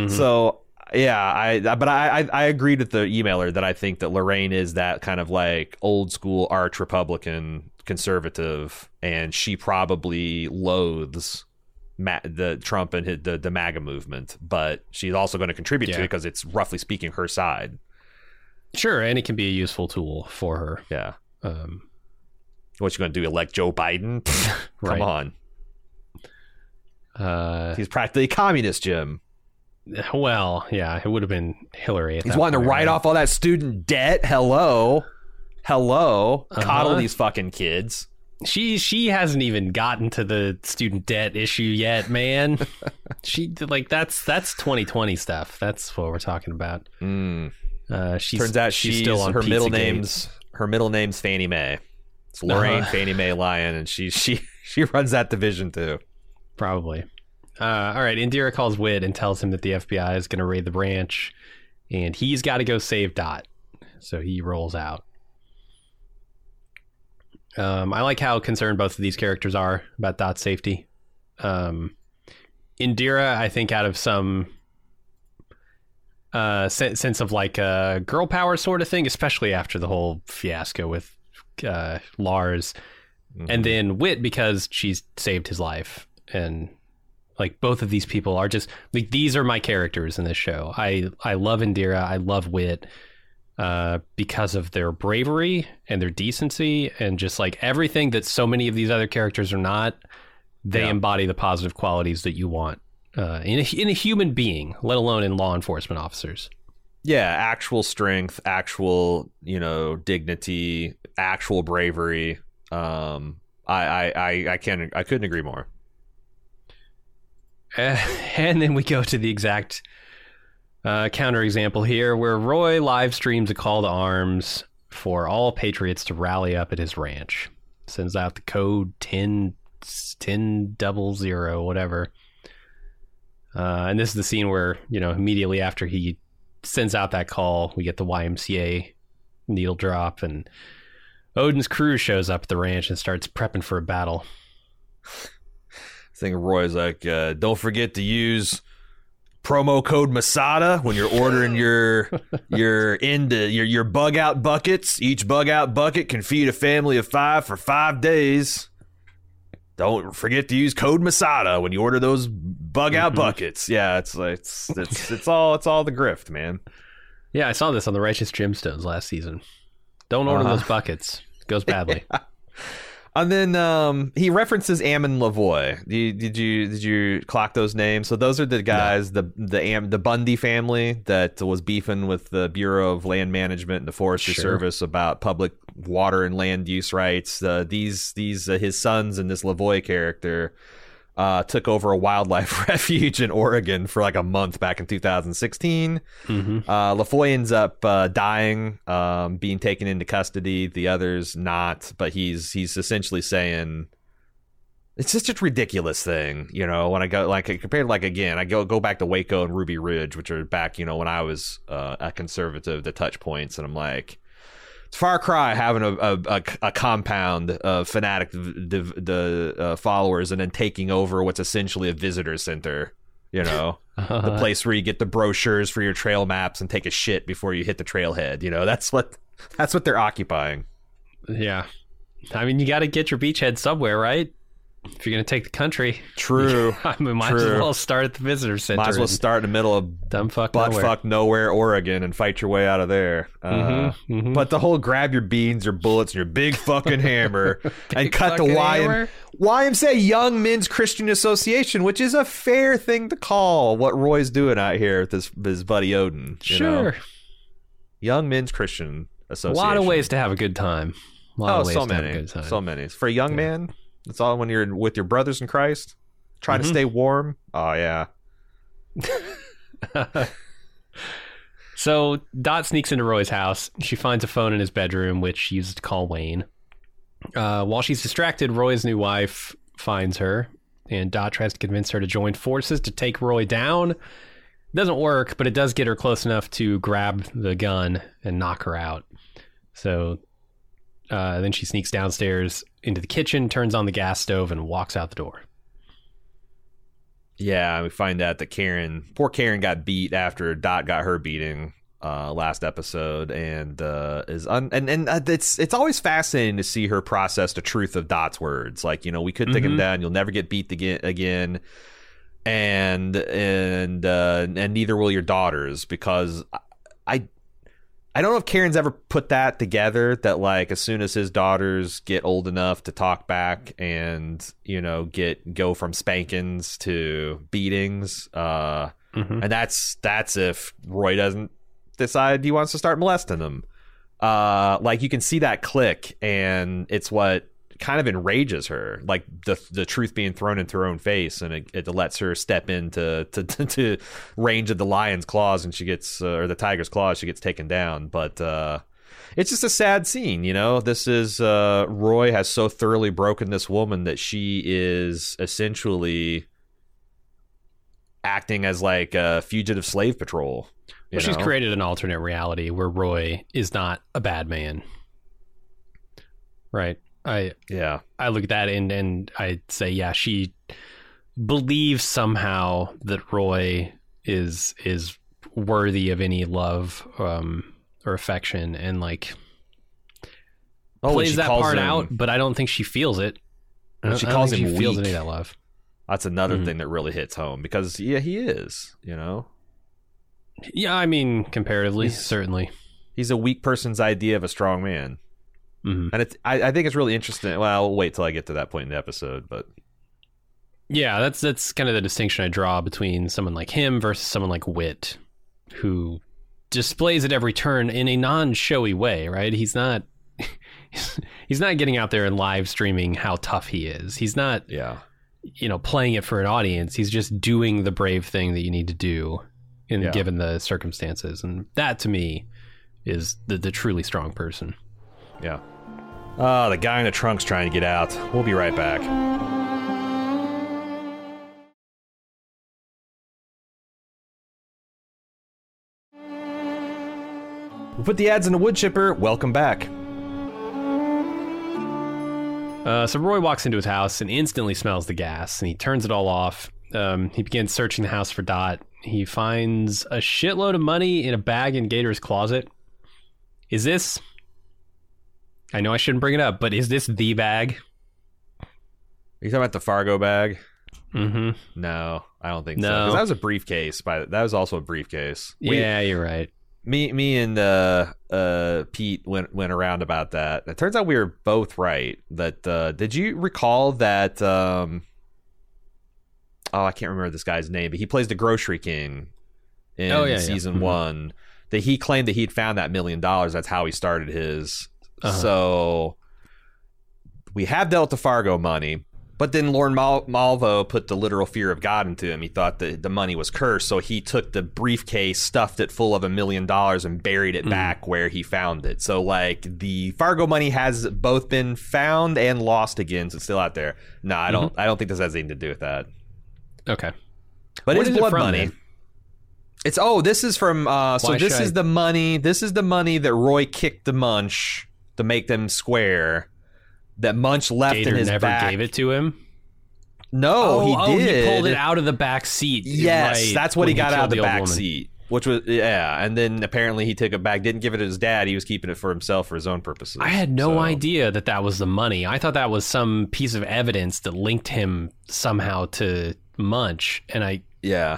So yeah, I agreed with the emailer that I think that Lorraine is that kind of like old school arch Republican conservative, and she probably loathes the Trump and the MAGA movement, but she's also going to contribute to it because it's roughly speaking her side. Sure, and it can be a useful tool for her. Yeah. What you going to do? Elect Joe Biden? Come on. He's practically a communist, Jim. Well, yeah, it would have been Hillary. He's wanting to write off all that student debt. Hello, coddle these fucking kids. She hasn't even gotten to the student debt issue yet, man. That's 2020 stuff. That's what we're talking about. Turns out she's still on her Pizzagate. Her middle name's Fannie Mae. It's Lorraine Fannie Mae Lyon, and she runs that division too. Probably. All right. Indira calls Witt and tells him that the FBI is going to raid the ranch, and he's got to go save Dot. So he rolls out. I like how concerned both of these characters are about Dot's safety. Indira, I think, out of some sense of like a girl power sort of thing, especially after the whole fiasco with Lars, and then Witt because she's saved his life. And like both of these people are just like, these are my characters in this show. I love Indira. I love Witt because of their bravery and their decency and just like everything that so many of these other characters are not. They embody the positive qualities that you want in a human being, let alone in law enforcement officers. Yeah, actual strength, actual dignity, actual bravery. I couldn't agree more. And then we go to the exact counterexample here, where Roy live streams a call to arms for all patriots to rally up at his ranch. Sends out the code 1000, whatever. And this is the scene where, you know, immediately after he sends out that call, we get the YMCA needle drop, and Odin's crew shows up at the ranch and starts prepping for a battle. I think Roy's like, don't forget to use promo code Masada when you're ordering your bug out buckets. Each bug out bucket can feed a family of 5 for 5 days. Don't forget to use code Masada when you order those bug out buckets. Yeah, it's all the grift, man. Yeah, I saw this on the Righteous Gemstones last season. Don't order those buckets. It goes badly. Yeah. And then he references Ammon Lavoie. Did you clock those names? So those are the guys, yeah, the Bundy family that was beefing with the Bureau of Land Management and the Forestry Service about public water and land use rights. His sons and this Lavoie character took over a wildlife refuge in Oregon for like a month back in 2016. Mm-hmm. Lavoie ends up dying, being taken into custody. The others not, but he's essentially saying it's just a ridiculous thing, you know. When I go compared, again, I go back to Waco and Ruby Ridge, which are back, you know, when I was a conservative, the touch points, and I'm like, it's far cry having a compound of fanatic followers and then taking over what's essentially a visitor center, you know, the place where you get the brochures for your trail maps and take a shit before you hit the trailhead. You know, that's what they're occupying. Yeah. I mean, you got to get your beachhead somewhere, right? If you're going to take the country. True. I mean, might as well start at the visitor center. Might as well start in the middle of buttfuck nowhere, Oregon, and fight your way out of there. But the whole grab your beans, your bullets, and your big fucking hammer and cut the YMCA, Young Men's Christian Association, which is a fair thing to call what Roy's doing out here with his buddy Odin. You know? Young Men's Christian Association. A lot of ways to have a good time. So many. For a young man. It's all when you're with your brothers in Christ, trying to stay warm. Oh, yeah. So Dot sneaks into Roy's house. She finds a phone in his bedroom, which she uses to call Wayne. While she's distracted, Roy's new wife finds her, and Dot tries to convince her to join forces to take Roy down. It doesn't work, but it does get her close enough to grab the gun and knock her out. So then she sneaks downstairs into the kitchen, turns on the gas stove, and walks out the door. Yeah, we find out that poor Karen got beat after Dot got her beating last episode, and it's always fascinating to see her process the truth of Dot's words. Like, you know, we could take him down. You'll never get beat again. And neither will your daughters, because I don't know if Karen's ever put that together, that like as soon as his daughters get old enough to talk back and, you know, go from spankings to beatings. And that's if Roy doesn't decide he wants to start molesting them. Like you can see that click, and it's what kind of enrages her, like the truth being thrown into her own face, and it lets her step into to range of the lion's claws, and she gets or the tiger's claws, she gets taken down. But it's just a sad scene, you know. This is Roy has so thoroughly broken this woman that she is essentially acting as like a fugitive slave patrol. Well, she's created an alternate reality where Roy is not a bad man, right? I look at that and I say, yeah, she believes somehow that Roy is worthy of any love or affection, and like plays that part out, but I don't think she feels it. She calls him weak. Feels any of that love. That's another thing that really hits home, because yeah, he is, you know. Yeah, I mean, comparatively, certainly. He's a weak person's idea of a strong man. Mm-hmm. And I think it's really interesting. Well, I'll wait till I get to that point in the episode, but yeah, that's kind of the distinction I draw between someone like him versus someone like Witt, who displays at every turn in a non-showy way, right? He's not getting out there and live streaming how tough he is. He's not, you know, playing it for an audience. He's just doing the brave thing that you need to do given the circumstances, and that to me is the truly strong person. Yeah. The guy in the trunk's trying to get out. We'll be right back. We put the ads in the wood chipper. Welcome back. So Roy walks into his house and instantly smells the gas, and he turns it all off. He begins searching the house for Dot. He finds a shitload of money in a bag in Gator's closet. Is this... I know I shouldn't bring it up, but is this the bag? Are you talking about the Fargo bag? Mm-hmm. No, I don't think so. Because that was a briefcase. That was also a briefcase. Yeah, you're right. Me and Pete went around about that. It turns out we were both right. That did you recall that... oh, I can't remember this guy's name, but he plays the Grocery King in season one. That he claimed that he'd found that $1 million. That's how he started his... So we have dealt with the Fargo money, but then Lorne Malvo put the literal fear of God into him. He thought that the money was cursed, so he took the briefcase, stuffed it full of $1 million, and buried it back where he found it. So, like, the Fargo money has both been found and lost again, so it's still out there. No, I don't. I don't think this has anything to do with that. Okay, but it's blood money. Then? It's this is from. So this is the money. This is the money that Roy kicked the Munch. To make them square, that Munch left Gator in his never back. Gave it to him. No, he did. He pulled it out of the back seat. Yes, right, that's what he got out of the back seat, which was and then apparently he took it back, didn't give it to his dad. He was keeping it for himself for his own purposes. I had no idea that was the money. I thought that was some piece of evidence that linked him somehow to Munch, and I didn't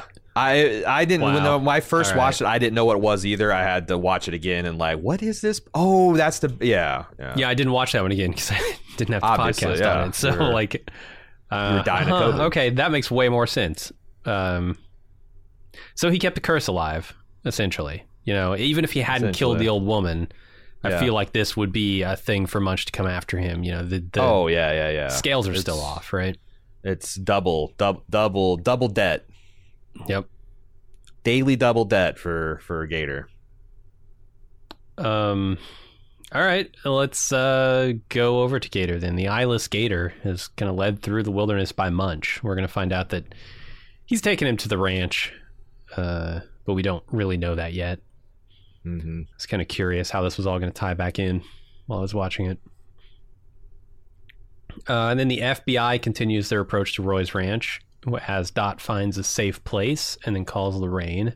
know when I first watched it. I didn't know what it was either. I had to watch it again and like, what is this? Oh, that's the yeah. I didn't watch that one again because I didn't have the podcast on it. So you're dying of COVID. Okay, that makes way more sense. So he kept the curse alive, essentially. You know, even if he hadn't killed the old woman, I feel like this would be a thing for Munch to come after him. You know, the scales are still off, right? It's double debt. Yep. Daily double debt for Gator. All right, let's go over to Gator then. The eyeless Gator is kind of led through the wilderness by Munch. We're going to find out that he's taking him to the ranch, but we don't really know that yet. Mm-hmm. I was kind of curious how this was all going to tie back in while I was watching it. And then the FBI continues their approach to Roy's ranch. As Dot finds a safe place and then calls Lorraine.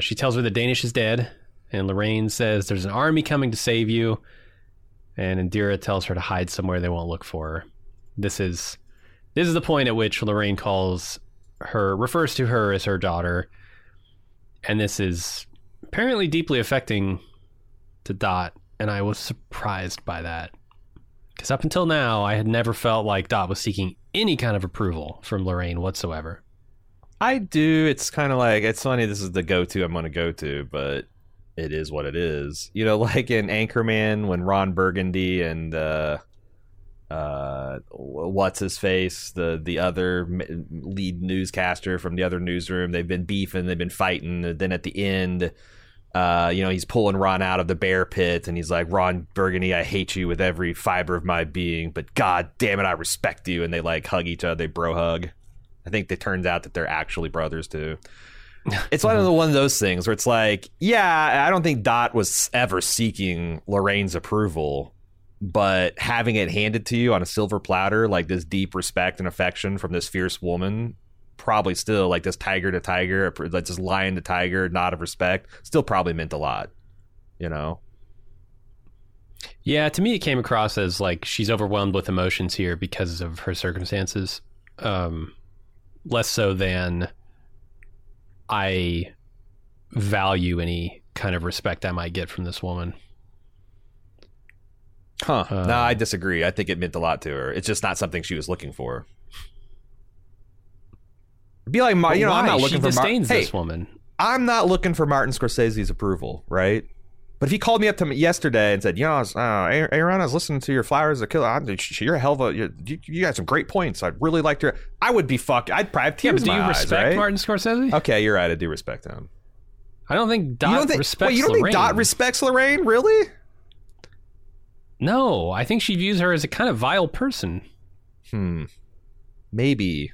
She tells her the Danish is dead, and Lorraine says there's an army coming to save you, and Indira tells her to hide somewhere they won't look for her. This is the point at which Lorraine refers to her as her daughter, and this is apparently deeply affecting to Dot, and I was surprised by that. Because up until now, I had never felt like Dot was seeking any kind of approval from Lorraine whatsoever. I do. It's kind of like, it's funny, this is the go-to I'm going to go to, but it is what it is. You know, like in Anchorman, when Ron Burgundy and what's-his-face, the other lead newscaster from the other newsroom, they've been beefing, they've been fighting, and then at the end... you know, he's pulling Ron out of the bear pit, and he's like, Ron Burgundy, I hate you with every fiber of my being, but God damn it, I respect you. And they, like, hug each other. They bro-hug. I think it turns out that they're actually brothers, too. It's one of those things where it's like, yeah, I don't think Dot was ever seeking Lorraine's approval, but having it handed to you on a silver platter, like this deep respect and affection from this fierce woman... probably still like this tiger to tiger, like this lion to tiger nod of respect still probably meant a lot, you know? Yeah, to me it came across as like she's overwhelmed with emotions here because of her circumstances, less so than I value any kind of respect I might get from this woman. No, I disagree. I think it meant a lot to her. It's just not something she was looking for. Be like, you know, I'm not looking for this woman. I'm not looking for Martin Scorsese's approval, right? But if he called me up to me yesterday and said, you know, Aaron, I was listening to your Flowers of Killer. You're a hell of a... You got some great points. I'd really like to... I would be fucked. I'd probably have tears in my eyes, right? Do you respect Martin Scorsese? Okay, you're right. I do respect him. I don't think Dot respects Lorraine. Wait, you don't think Dot respects Lorraine? Really? No, I think she views her as a kind of vile person. Maybe...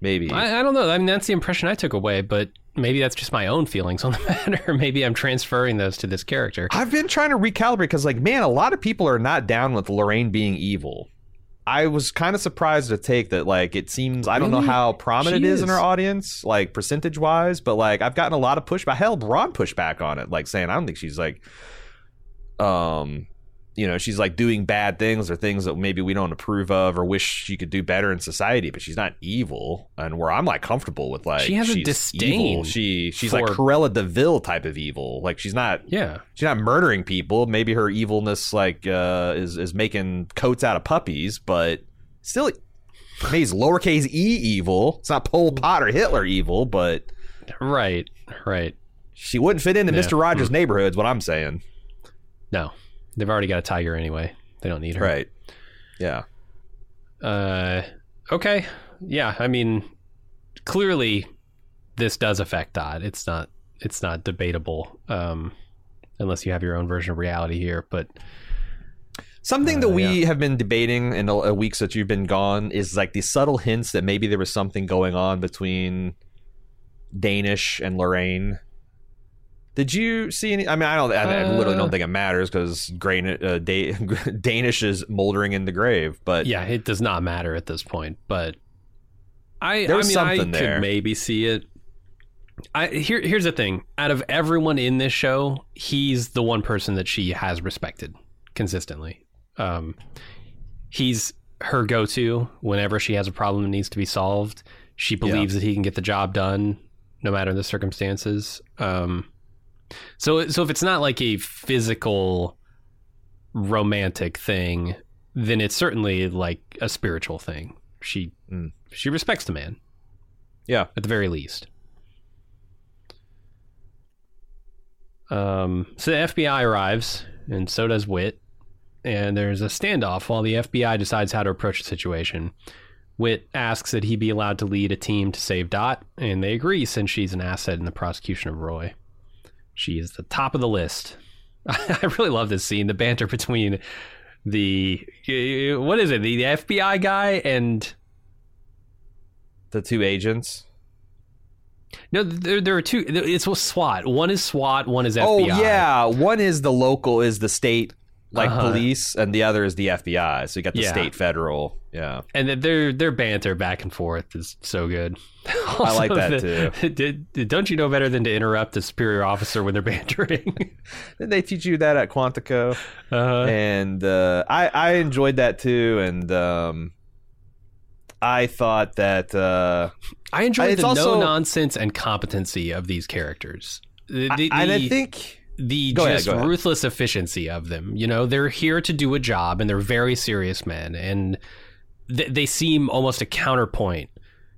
Maybe. I don't know. I mean, that's the impression I took away, but maybe that's just my own feelings on the matter. Maybe I'm transferring those to this character. I've been trying to recalibrate because, like, man, a lot of people are not down with Lorraine being evil. I was kind of surprised to take that, like, it seems, I don't know how prominent it is in our audience, like, percentage-wise, but, like, I've gotten a lot of pushback. Hell, Ron pushed back on it, like, saying, I don't think she's, like, you know, she's, like, doing bad things or things that maybe we don't approve of or wish she could do better in society, but she's not evil. And where I'm, like, comfortable with, like, she has a disdain evil. She's like, Cruella de Vil type of evil. Like, she's not, she's not murdering people. Maybe her evilness, like, is making coats out of puppies, but still, maybe it's lowercase e evil. It's not Pol Pot or Hitler evil, but... Right. She wouldn't fit into Mr. Rogers' neighborhood is what I'm saying. No. They've already got a tiger anyway. They don't need her. Right. Yeah. Okay. Yeah. I mean, clearly this does affect Dot. It's not debatable, unless you have your own version of reality here. But something that we have been debating in the weeks that you've been gone is like the subtle hints that maybe there was something going on between Danish and Lorraine. Did you see any? I mean, I literally don't think it matters because Danish is moldering in the grave. But yeah, it does not matter at this point. But I could maybe see it. Here's the thing: out of everyone in this show, he's the one person that she has respected consistently. He's her go-to whenever she has a problem that needs to be solved. She believes that he can get the job done no matter the circumstances. So if it's not like a physical romantic thing, then it's certainly like a spiritual thing. She respects the man. Yeah. At the very least. So the FBI arrives, and so does Witt. And there's a standoff while the FBI decides how to approach the situation. Witt asks that he be allowed to lead a team to save Dot, and they agree since she's an asset in the prosecution of Roy. She is the top of the list. I really love this scene. The banter between the FBI guy and the two agents. No, there are two. It's SWAT. One is SWAT. One is FBI. Oh yeah, one is the local, is the state, like police, and the other is the FBI. So you got the state, federal. Yeah, and their banter back and forth is so good. Also, I like that too. Don't you know better than to interrupt a superior officer when they're bantering? Didn't they teach you that at Quantico? And I enjoyed that too. And I thought that I enjoyed the no nonsense and competency of these characters. I think the ruthless efficiency of them. You know, they're here to do a job, and they're very serious men, and they seem almost a counterpoint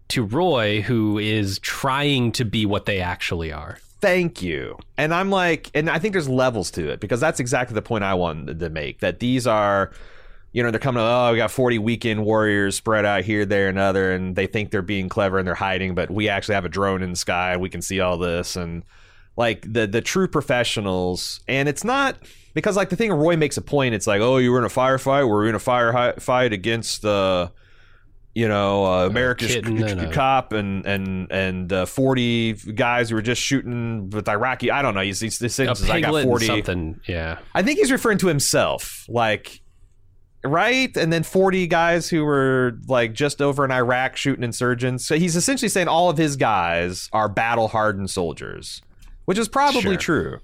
to Roy, who is trying to be what they actually are. Thank you. And I'm like, and I think there's levels to it, because that's exactly the point I wanted to make, that these are, you know, they're coming, we got 40 weekend warriors spread out here, there, and other, and they think they're being clever and they're hiding, but we actually have a drone in the sky. We can see all this. And like the true professionals. And it's not because, like, the thing Roy makes a point, it's like, oh, you were in a firefight. We're in a firefight against the, you know, America's cop and 40 guys who were just shooting with Iraqi. I don't know. He's this says I got 40 something. Yeah, I think he's referring to himself, like, right. And then 40 guys who were like just over in Iraq shooting insurgents. So he's essentially saying all of his guys are battle hardened soldiers. Which is probably true.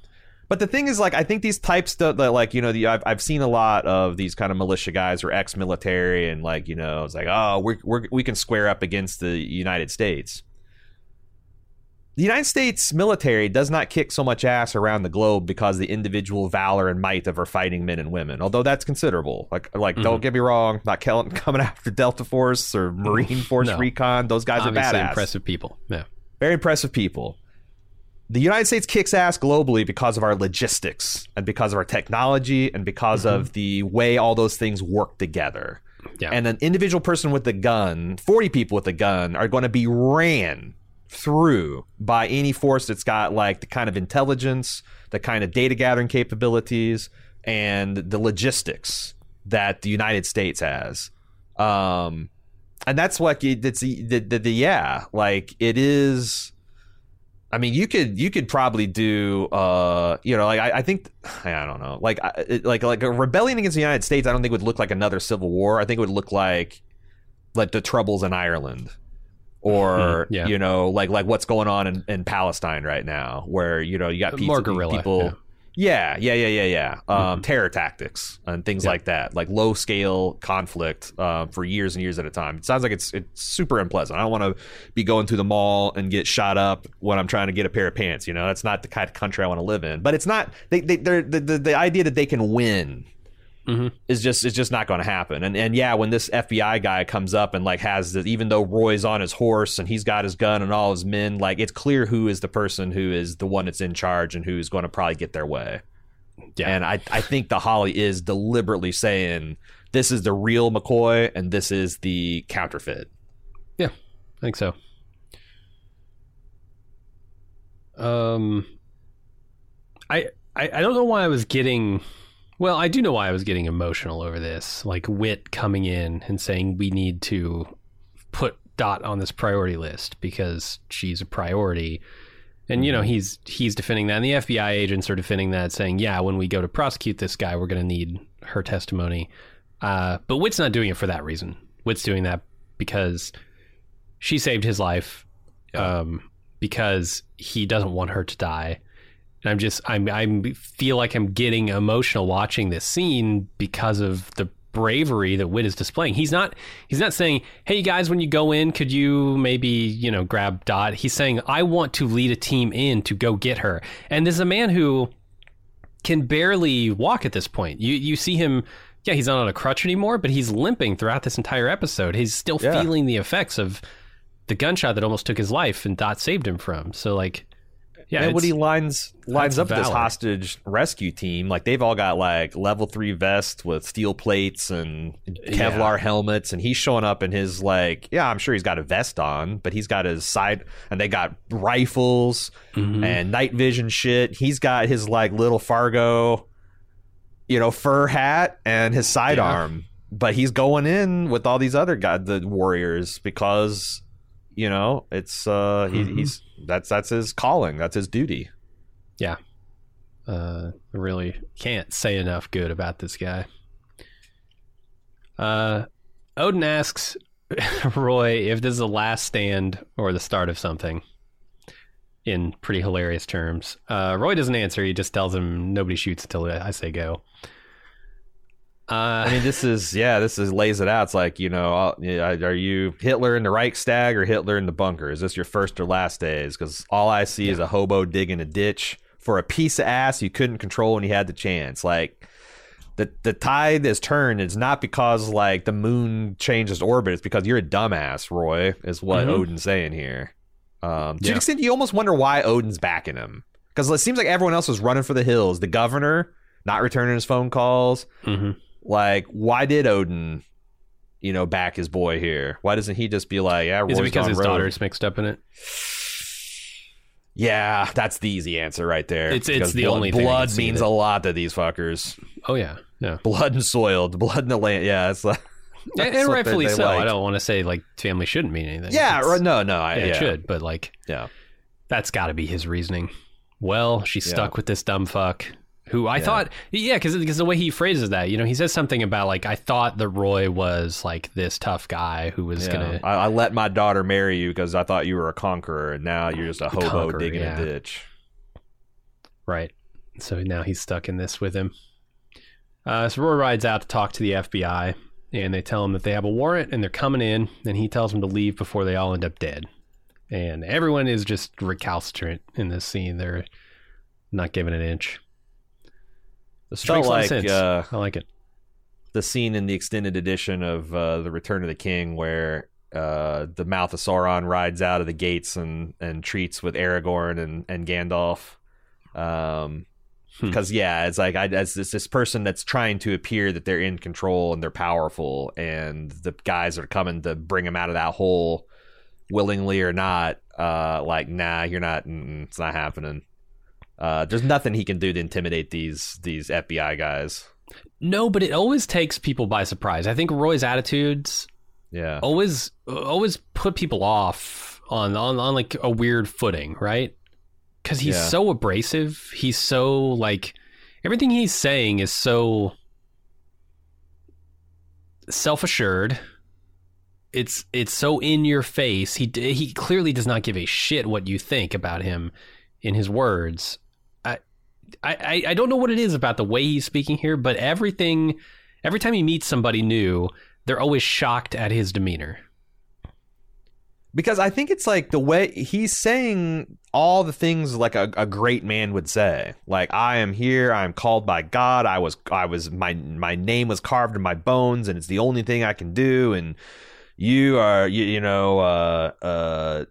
But the thing is, like, I think these types that, like, you know, I've seen a lot of these kind of militia guys or ex-military, and, like, you know, it's like, oh, we can square up against the United States. The United States military does not kick so much ass around the globe because of the individual valor and might of our fighting men and women, although that's considerable. Like don't get me wrong, not coming after Delta Force or Marine Force Recon. Those guys obviously are badass. Impressive people. Yeah. Very impressive people. The United States kicks ass globally because of our logistics and because of our technology and because of the way all those things work together. Yeah. And an individual person with a gun, 40 people with a gun, are going to be ran through by any force that's got, like, the kind of intelligence, the kind of data gathering capabilities, and the logistics that the United States has. And that's what it's the yeah, like it is. I mean, you could probably do, you know, like I think, I don't know, like a rebellion against the United States. I don't think would look like another civil war. I think it would look like the troubles in Ireland, or yeah. you know, like what's going on in Palestine right now, where you know you got people. Yeah. Yeah. Terror tactics and things like that, like low scale conflict for years and years at a time. It sounds like it's super unpleasant. I don't want to be going through the mall and get shot up when I'm trying to get a pair of pants. You know, that's not the kind of country I want to live in. But it's not the idea that they can win is just not going to happen. And yeah, when this FBI guy comes up and like has the, even though Roy's on his horse and he's got his gun and all his men, like it's clear who is the person who is the one that's in charge and who is going to probably get their way. Yeah. And I think the Hawley is deliberately saying this is the real McCoy and this is the counterfeit. Yeah, I think so. I don't know why I was getting. Well, I do know why I was getting emotional over this, like Witt coming in and saying we need to put Dot on this priority list because she's a priority. And, you know, he's defending that. And the FBI agents are defending that, saying, yeah, when we go to prosecute this guy, we're going to need her testimony. But Witt's not doing it for that reason. Witt's doing that because she saved his life, because he doesn't want her to die. And I feel like I'm getting emotional watching this scene because of the bravery that Witt is displaying. He's not saying, hey guys, when you go in, could you maybe, you know, grab Dot? He's saying, I want to lead a team in to go get her. And this is a man who can barely walk at this point. You see him. Yeah, he's not on a crutch anymore, but he's limping throughout this entire episode. He's still feeling the effects of the gunshot that almost took his life and Dot saved him from. So like. Yeah, and when he lines up this hostage rescue team, like they've all got like level 3 vests with steel plates and Kevlar helmets, and he's showing up in his like, yeah, I'm sure he's got a vest on, but he's got his side, and they got rifles and night vision shit. He's got his like little Fargo, you know, fur hat and his sidearm, but he's going in with all these other the warriors because. You know, it's he's that's his calling. That's his duty. Yeah. Really can't say enough good about this guy. Odin asks Roy if this is the last stand or the start of something in pretty hilarious terms. Roy doesn't answer. He just tells him nobody shoots until I say go. I mean, this lays it out. It's like, you know, are you Hitler in the Reichstag or Hitler in the bunker? Is this your first or last days? Because all I see is a hobo digging a ditch for a piece of ass you couldn't control when he had the chance. Like the tide is turned. It's not because like the moon changes orbit. It's because you're a dumbass, Roy, is what Odin's saying here. To the extent you almost wonder why Odin's backing him, because it seems like everyone else was running for the hills. The governor not returning his phone calls. Like, why did Odin, you know, back his boy here? Why doesn't he just be like, yeah, Roy's is it because his daughter's mixed up in it? Yeah, that's the easy answer right there. It's the only thing. Blood means a lot to these fuckers. Oh, yeah. Yeah. Blood and soil, the blood in the land. Yeah, it's like. And rightfully so. Like. I don't want to say, like, family shouldn't mean anything. Yeah, no. It should, but, like, that's got to be his reasoning. Well, she's stuck with this dumb fuck. Who I thought, because the way he phrases that, you know, he says something about like, I thought that Roy was like this tough guy who was gonna. I let my daughter marry you because I thought you were a conqueror, and now you're just a hobo digging a ditch. Right. So now he's stuck in this with him. So Roy rides out to talk to the FBI, and they tell him that they have a warrant and they're coming in, and he tells them to leave before they all end up dead. And everyone is just recalcitrant in this scene; they're not giving an inch. This felt like I like it. The scene in the extended edition of The Return of the King where the Mouth of Sauron rides out of the gates and treats with Aragorn and Gandalf. Because, it's like it's this person that's trying to appear that they're in control and they're powerful, and the guys are coming to bring him out of that hole willingly or not. Like, nah, you're not. It's not happening. There's nothing he can do to intimidate these FBI guys. No, but it always takes people by surprise. I think Roy's attitudes Yeah. Always put people off on like a weird footing, right? Because he's so abrasive. He's so like everything he's saying is so self-assured. It's so in your face. He clearly does not give a shit what you think about him in his words. I don't know what it is about the way he's speaking here, but every time he meets somebody new, they're always shocked at his demeanor. Because I think it's like the way he's saying all the things like a great man would say. Like, I am here. I am called by God. I was my name was carved in my bones, and it's the only thing I can do. And you are, the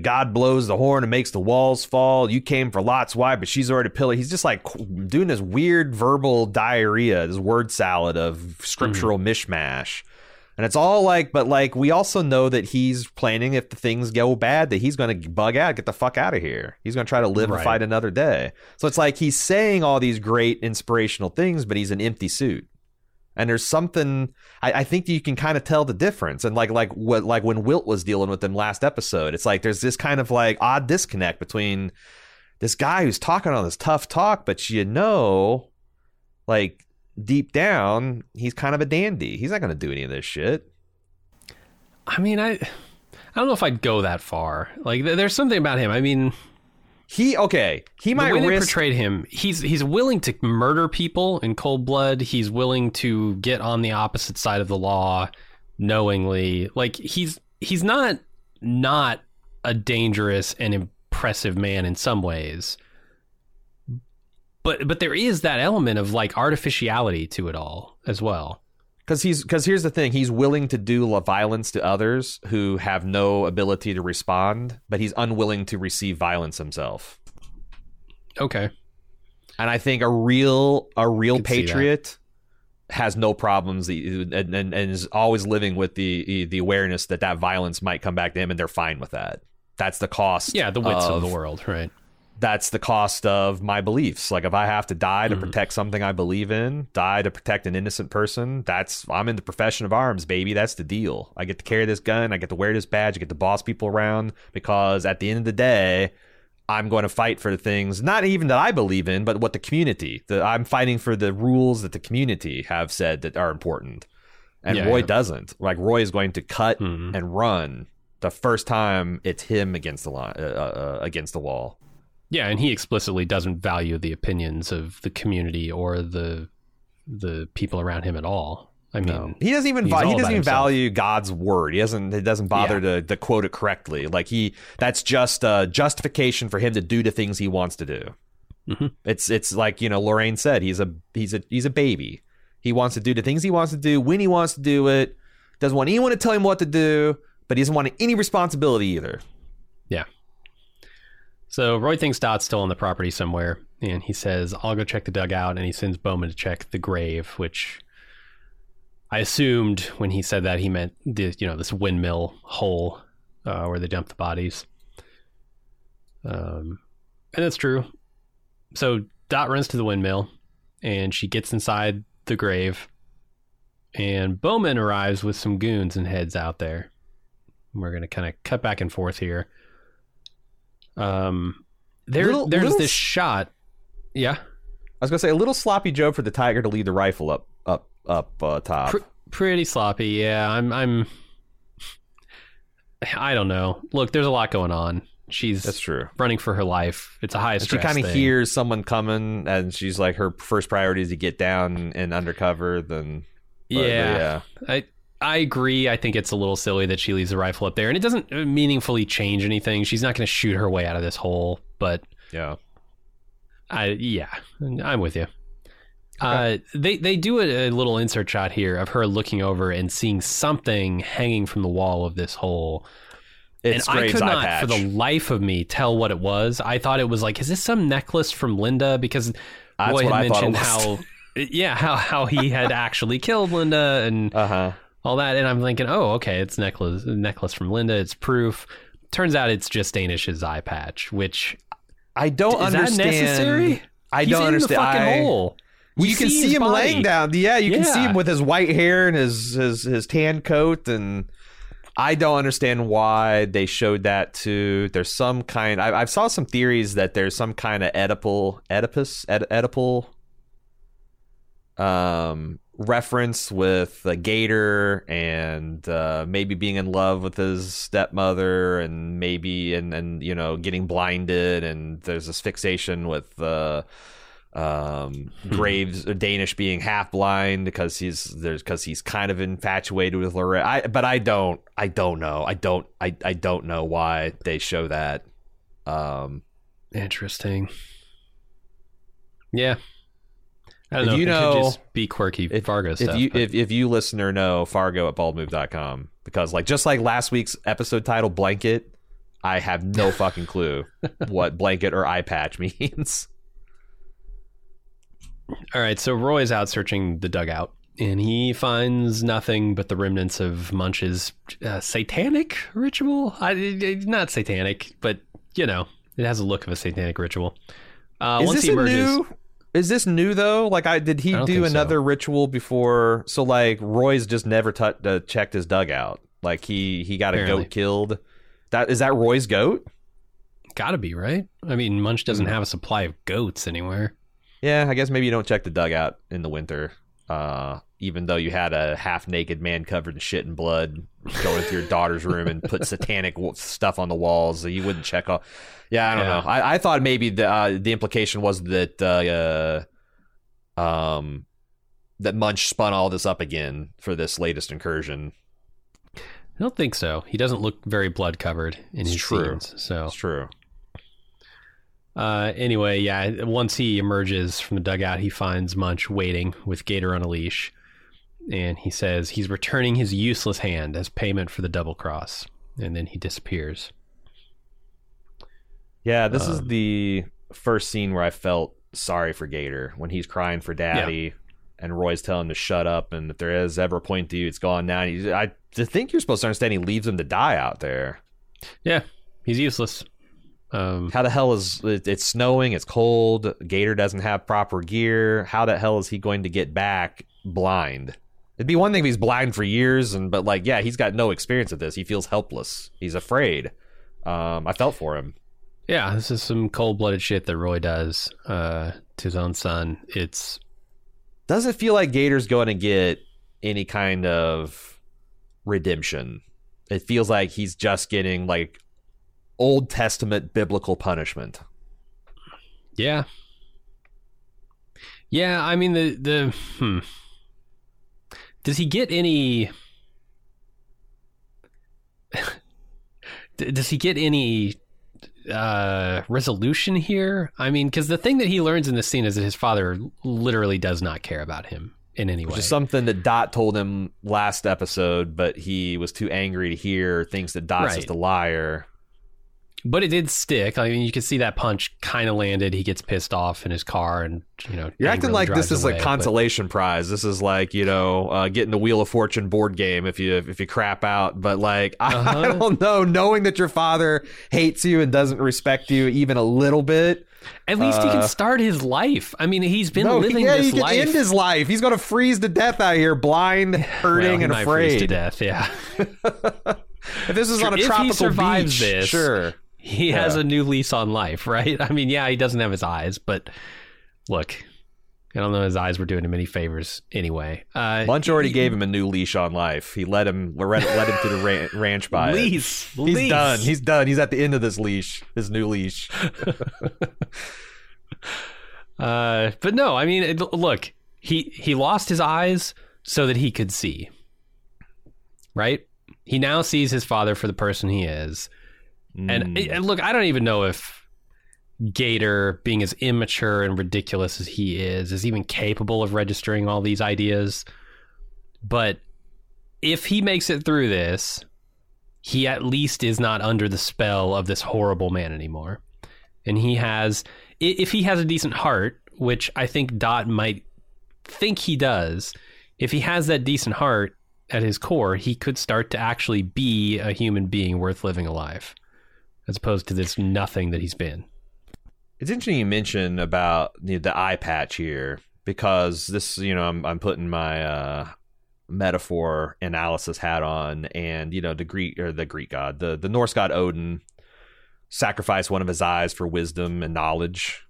God blows the horn and makes the walls fall. You came for Lot's wife, but she's already a pillar. He's just like doing this weird verbal diarrhea, this word salad of scriptural mishmash. And it's all like, but like, we also know that he's planning, if the things go bad, that he's going to bug out, get the fuck out of here. He's going to try to live and fight another day. So it's like he's saying all these great inspirational things, but he's an empty suit. And there's something I think you can kind of tell the difference. And like when Wilt was dealing with them last episode, it's like there's this kind of like odd disconnect between this guy who's talking all this tough talk, but like deep down, he's kind of a dandy. He's not going to do any of this shit. I mean, I don't know if I'd go that far. Like there's something about him. I mean, he might portrayed him. He's willing to murder people in cold blood. He's willing to get on the opposite side of the law knowingly. Like he's not a dangerous and impressive man in some ways. But there is that element of like artificiality to it all as well. Because here's the thing. He's willing to do violence to others who have no ability to respond, but he's unwilling to receive violence himself. Okay. And I think a real patriot has no problems and is always living with the awareness that violence might come back to him, and they're fine with that. That's the cost. Yeah, the wits of the world, right? That's the cost of my beliefs. Like, if I have to die to protect something I believe in, die to protect an innocent person, I'm in the profession of arms, baby. That's the deal. I get to carry this gun. I get to wear this badge. I get to boss people around, because at the end of the day, I'm going to fight for the things, not even that I believe in, but what the community, I'm fighting for the rules that the community have said that are important. And Roy doesn't. Like, Roy is going to cut and run the first time it's him against the wall. Yeah, and he explicitly doesn't value the opinions of the community or the people around him at all. I mean, he doesn't even value God's word. He doesn't bother to quote it correctly. Like that's just a justification for him to do the things he wants to do. Mm-hmm. It's like, Lorraine said, he's a baby. He wants to do the things he wants to do when he wants to do it. Doesn't want anyone to tell him what to do, but he doesn't want any responsibility either. Yeah. So Roy thinks Dot's still on the property somewhere, and he says, I'll go check the dugout, and he sends Bowman to check the grave, which I assumed when he said that he meant this windmill hole where they dump the bodies. And that's true. So Dot runs to the windmill, and she gets inside the grave, and Bowman arrives with some goons and heads out there. We're going to kind of cut back and forth here. There's this shot. Yeah, I was gonna say a little sloppy job for the tiger to lead the rifle up top. Pretty sloppy. Yeah, I don't know. Look, there's a lot going on. That's true. Running for her life. It's a high stress. She kind of hears someone coming, and she's like, her first priority is to get down and undercover. I agree. I think it's a little silly that she leaves the rifle up there, and it doesn't meaningfully change anything. She's not going to shoot her way out of this hole, but I'm with you. Okay. They do a little insert shot here of her looking over and seeing something hanging from the wall of this hole. It's and I could not, for the life of me, tell what it was. I thought it was like, is this some necklace from Linda? Because Roy had mentioned how he had actually killed Linda and. All that, and I'm thinking, oh, okay, it's necklace from Linda. It's proof. Turns out it's just Danish's eye patch, which I don't understand. Is that necessary? I don't understand. He's in the fucking hole. You can see him body. Laying down. Yeah, you can see him with his white hair and his tan coat. And I don't understand why they showed that too. There's some kind... I saw some theories that there's some kind of Oedipal reference with Gator and maybe being in love with his stepmother and maybe and getting blinded, and there's this fixation with Graves, Danish being half blind because he's kind of infatuated with Lorraine. I don't know why they show that. Interesting. Yeah. I don't know. You know, just be quirky Fargo stuff. If you listener know, Fargo at baldmove.com, because just like last week's episode title blanket, I have no fucking clue what blanket or eye patch means. All right, so Roy's out searching the dugout, and he finds nothing but the remnants of Munch's satanic ritual. Not satanic, but, it has a look of a satanic ritual. Is this new, though? Did he do another ritual before? So, Roy's just never checked his dugout. He got apparently a goat killed. Is that Roy's goat? Gotta be, right? I mean, Munch doesn't have a supply of goats anywhere. Yeah, I guess maybe you don't check the dugout in the winter, even though you had a half-naked man covered in shit and blood go into your daughter's room and put satanic stuff on the walls. So you wouldn't check all. Yeah, I don't know. I thought maybe the implication was that that Munch spun all this up again for this latest incursion. I don't think so. He doesn't look very blood-covered in his scenes. So. It's true. Anyway, yeah, once he emerges from the dugout, he finds Munch waiting with Gator on a leash, and he says he's returning his useless hand as payment for the double cross, and then he disappears. Yeah, this is the first scene where I felt sorry for Gator, when he's crying for daddy, and Roy's telling him to shut up, and if there is ever a point to you, it's gone now. And I think you're supposed to understand he leaves him to die out there. Yeah, he's useless. How the hell is it's snowing? It's cold. Gator doesn't have proper gear. How the hell is he going to get back blind? It'd be one thing if he's blind for years, but he's got no experience of this. He feels helpless. He's afraid. I felt for him. Yeah, this is some cold-blooded shit that Roy does to his own son. Doesn't feel like Gator's going to get any kind of redemption. It feels like he's just getting Old Testament biblical punishment. Yeah. Yeah, I mean, does he get any... does he get any resolution here? I mean, because the thing that he learns in this scene is that his father literally does not care about him in any way. Which is something that Dot told him last episode, but he was too angry to hear, thinks that Dot's just a liar. But it did stick. I mean, you can see that punch kind of landed. He gets pissed off in his car, and you're acting like this is a consolation prize. This is getting the Wheel of Fortune board game if you crap out. But I don't know, knowing that your father hates you and doesn't respect you even a little bit. At least he can start his life. I mean, he's been living this life. Yeah, he can end his life. He's going to freeze to death out here, blind, hurting, and afraid. Freeze to death. Yeah. If this is on a tropical beach, sure. He has a new lease on life, right? I mean, yeah, he doesn't have his eyes, but look, I don't know, his eyes were doing him any favors anyway. Munch already gave him a new leash on life. He let him to the ranch by lease. He's done. He's done. He's at the end of this leash, his new leash. But no, I mean, look, he lost his eyes so that he could see, right? He now sees his father for the person he is. And look, I don't even know if Gator, being as immature and ridiculous as he is even capable of registering all these ideas. But if he makes it through this, he at least is not under the spell of this horrible man anymore. And if he has a decent heart, which I think Dot might think he does, if he has that decent heart at his core, he could start to actually be a human being worth living alive, as opposed to this nothing that he's been. It's interesting you mention about the eye patch here, because this, you know, I'm putting my metaphor analysis hat on, and, you know, the Greek god, the Norse god Odin sacrificed one of his eyes for wisdom and knowledge.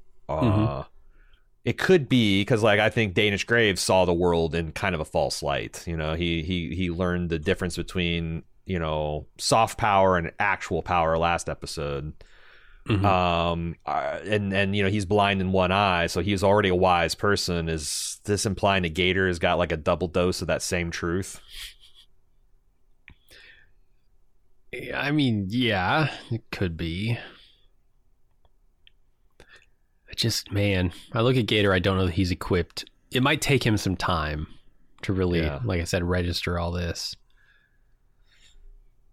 It could be because, like, I think Danish Graves saw the world in kind of a false light. You know, he learned the difference between, you know, soft power and actual power last episode. And you know, he's blind in one eye, so he's already a wise person. Is this implying that Gator has got like a double dose of that same truth? I mean, yeah, it could be. I look at Gator, I don't know that he's equipped. It might take him some time to really, like I said, register all this.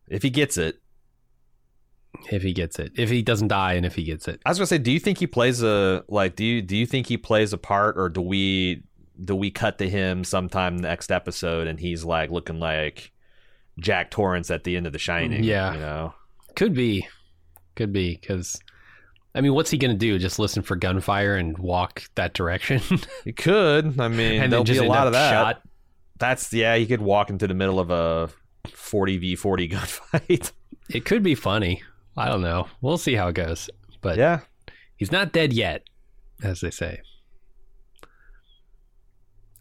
If he gets it. If he gets it. If he doesn't die and if he gets it. I was gonna say, do you think he plays a, like, do you think he plays a part, or do we cut to him sometime next episode and he's like looking like Jack Torrance at the end of The Shining? Yeah. You know? Could be, because I mean, what's he going to do? Just listen for gunfire and walk that direction? He could. I mean, there'll be a lot of that. Shot. That's, yeah, he could walk into the middle of a 40v40 gunfight. It could be funny. I don't know. We'll see how it goes. But yeah, he's not dead yet, as they say.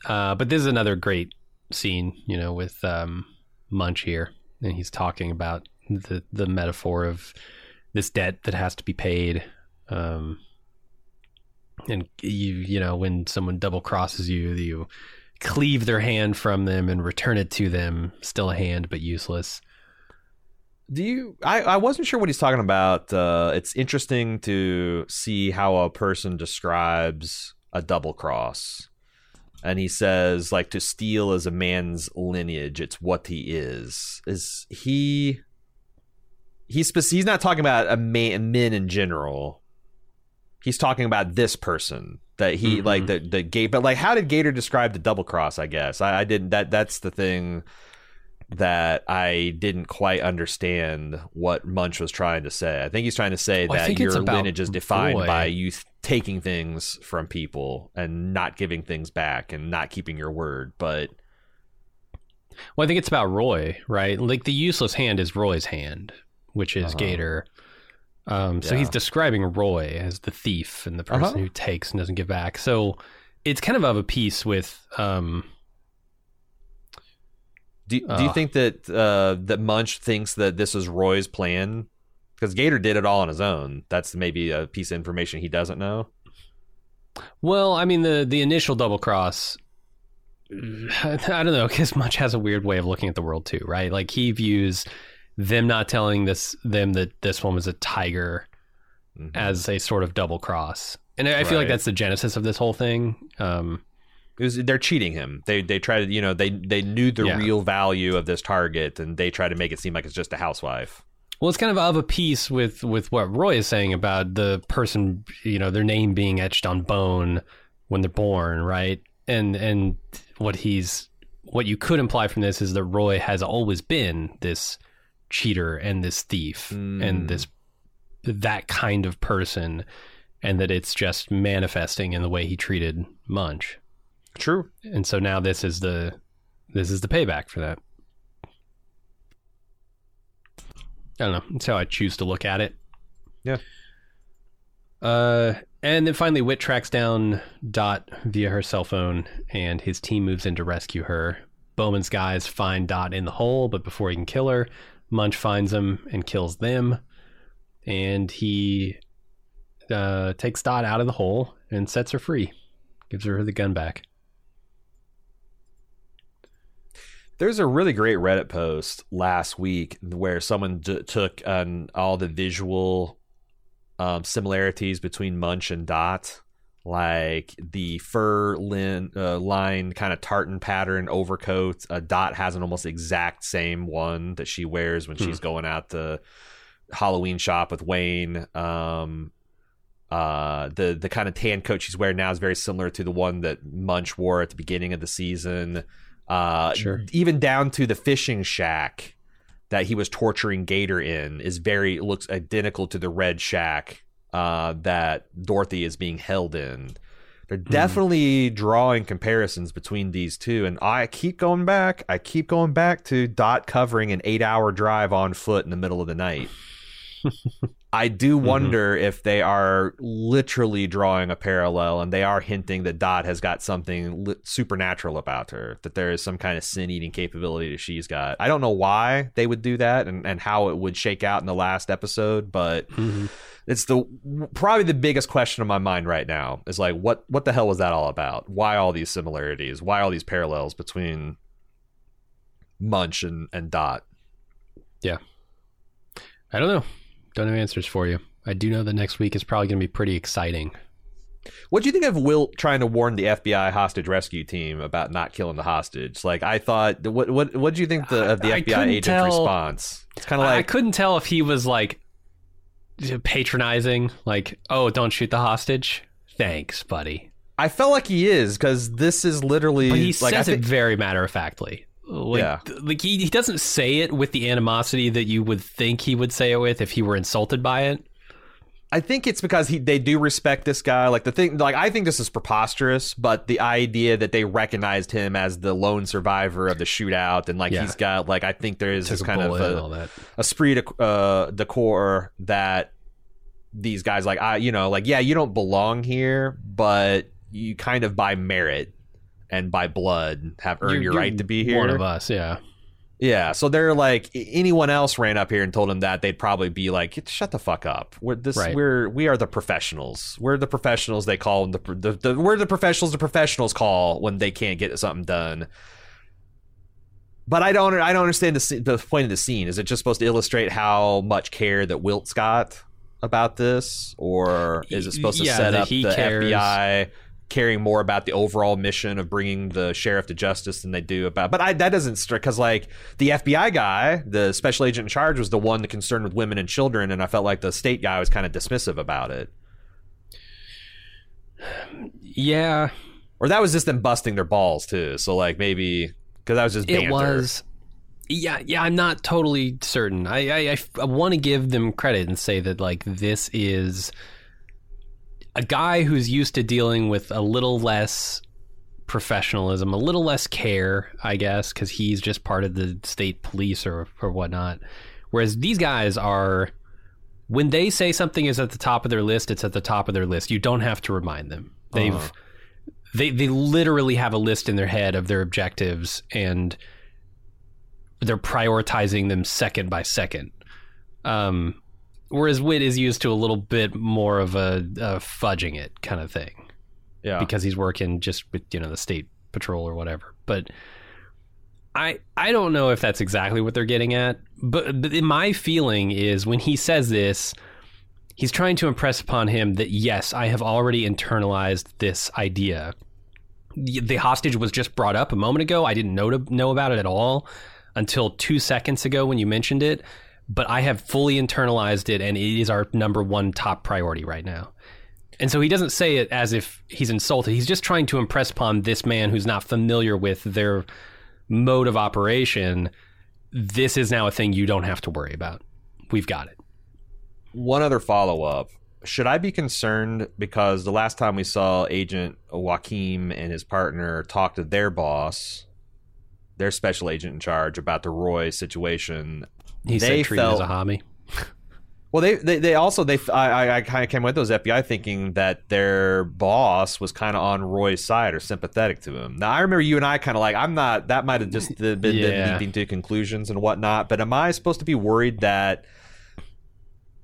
But this is another great scene, you know, with Munch here. And he's talking about the metaphor of this debt that has to be paid. And you know, when someone double crosses you, you cleave their hand from them and return it to them, still a hand but useless. I wasn't sure what he's talking about. It's interesting to see how a person describes a double cross. And he says, like, to steal is a man's lineage, it's what he is. Is he... He's not talking about men in general. He's talking about this person that he like the Gator. But like, how did Gator describe the double cross? I guess I didn't. That's the thing that I didn't quite understand what Munch was trying to say. I think he's trying to say that your lineage is defined by you taking things from people and not giving things back and not keeping your word. But I think it's about Roy, right? Like, the useless hand is Roy's hand, which is Gator. So he's describing Roy as the thief and the person who takes and doesn't give back. So it's kind of a piece with... Do you think that that Munch thinks that this is Roy's plan? Because Gator did it all on his own. That's maybe a piece of information he doesn't know. Well, I mean, the initial double cross... I don't know, because Munch has a weird way of looking at the world too, right? Like, he views... them not telling them that this one was a tiger as a sort of double cross. And I feel like that's the genesis of this whole thing. They're cheating him. They try to, you know, they knew the real value of this target, and they try to make it seem like it's just a housewife. Well, it's kind of a piece with what Roy is saying about the person, you know, their name being etched on bone when they're born, right? And what you could imply from this is that Roy has always been this cheater and this thief and that kind of person, and that it's just manifesting in the way he treated Munch. True. And so now this is the payback for that. I don't know. That's how I choose to look at it. Yeah. And then finally, Witt tracks down Dot via her cell phone, and his team moves in to rescue her. Bowman's guys find Dot in the hole, but before he can kill her, Munch finds them and kills them, and he takes Dot out of the hole and sets her free, gives her the gun back. There's a really great Reddit post last week where someone took all the visual similarities between Munch and Dot, like the fur-lined kind of tartan pattern overcoat. Dot has an almost exact same one that she wears when she's going out to Halloween shop with Wayne. The kind of tan coat she's wearing now is very similar to the one that Munch wore at the beginning of the season. Even down to the fishing shack that he was torturing Gator in looks identical to the red shack that Dorothy is being held in. They're definitely drawing comparisons between these two. And I keep going back to Dot covering an 8-hour drive on foot in the middle of the night. I do wonder if they are literally drawing a parallel, and they are hinting that Dot has got something supernatural about her, that there is some kind of sin-eating capability that she's got. I don't know why they would do that and how it would shake out in the last episode, but it's probably the biggest question in my mind right now is like, what the hell was that all about? Why all these similarities? Why all these parallels between Munch and Dot? Yeah. I don't know. Don't have answers for you. I do know that next week is probably going to be pretty exciting. What do you think of Will trying to warn the FBI hostage rescue team about not killing the hostage? Like, I thought, what do you think of the FBI agent's response? It's kind of like I couldn't tell if he was like patronizing, like, "Oh, don't shoot the hostage. Thanks, buddy." I felt like he is, because this is literally. But he like, says it very matter of factly. Like, yeah. Like he doesn't say it with the animosity that you would think he would say it with if he were insulted by it. I think it's because they do respect this guy. Like the thing, like I think this is preposterous, but the idea that they recognized him as the lone survivor of the shootout and like he's got like I think there is this kind of a esprit de corps that these guys like you don't belong here, but you kind of by merit and by blood have earned your right to be here. One of us, yeah. So they're like, anyone else ran up here and told him that, they'd probably be like, "Shut the fuck up. We are the professionals. We're the professionals." They call them we're the professionals. The professionals call when they can't get something done. But I don't understand the point of the scene. Is it just supposed to illustrate how much care that Wilt's got about this, or is it supposed to set up the FBI caring more about the overall mission of bringing the sheriff to justice than they do about... But that doesn't strike, because like the FBI guy, the special agent in charge, was the one concerned with women and children, and I felt like the state guy was kind of dismissive about it. Yeah. Or that was just them busting their balls too. So like maybe... Because that was just banter. It was... Yeah, I'm not totally certain. I want to give them credit and say that like this is... a guy who's used to dealing with a little less professionalism, a little less care, I guess, because he's just part of the state police or whatnot. Whereas these guys are, when they say something is at the top of their list, it's at the top of their list. You don't have to remind them. They literally have a list in their head of their objectives, and they're prioritizing them second by second. Whereas Witt is used to a little bit more of a fudging it kind of thing. Yeah. Because he's working just with, the state patrol or whatever. But I don't know if that's exactly what they're getting at. But my feeling is when he says this, he's trying to impress upon him that, yes, I have already internalized this idea. The hostage was just brought up a moment ago. I didn't know about it at all until 2 seconds ago when you mentioned it. But I have fully internalized it, and it is our number one top priority right now. And so he doesn't say it as if he's insulted. He's just trying to impress upon this man who's not familiar with their mode of operation. This is now a thing you don't have to worry about. We've got it. One other follow-up. Should I be concerned because the last time we saw Agent Joaquim and his partner talk to their boss, their special agent in charge, about the Roy situation... He said treat it as a hobby. Well, I kind of came with those FBI thinking that their boss was kind of on Roy's side or sympathetic to him. Now, I remember you and I kind of like, I'm not, that might have just been them leaping to conclusions and whatnot, but am I supposed to be worried that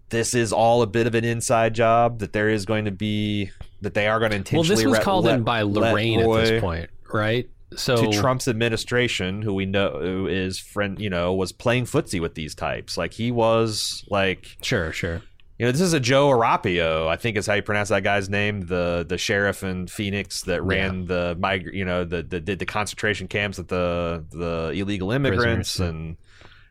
this is all a bit of an inside job, that there is going to be, that they are going to intentionally... Well, this was called in by Lorraine at this point, right? So, to Trump's administration, who we know was playing footsie with these types. Like he was like sure. This is a Joe Arapio, I think is how you pronounce that guy's name, the sheriff in Phoenix that ran did the concentration camps with the illegal immigrants. Prisoners,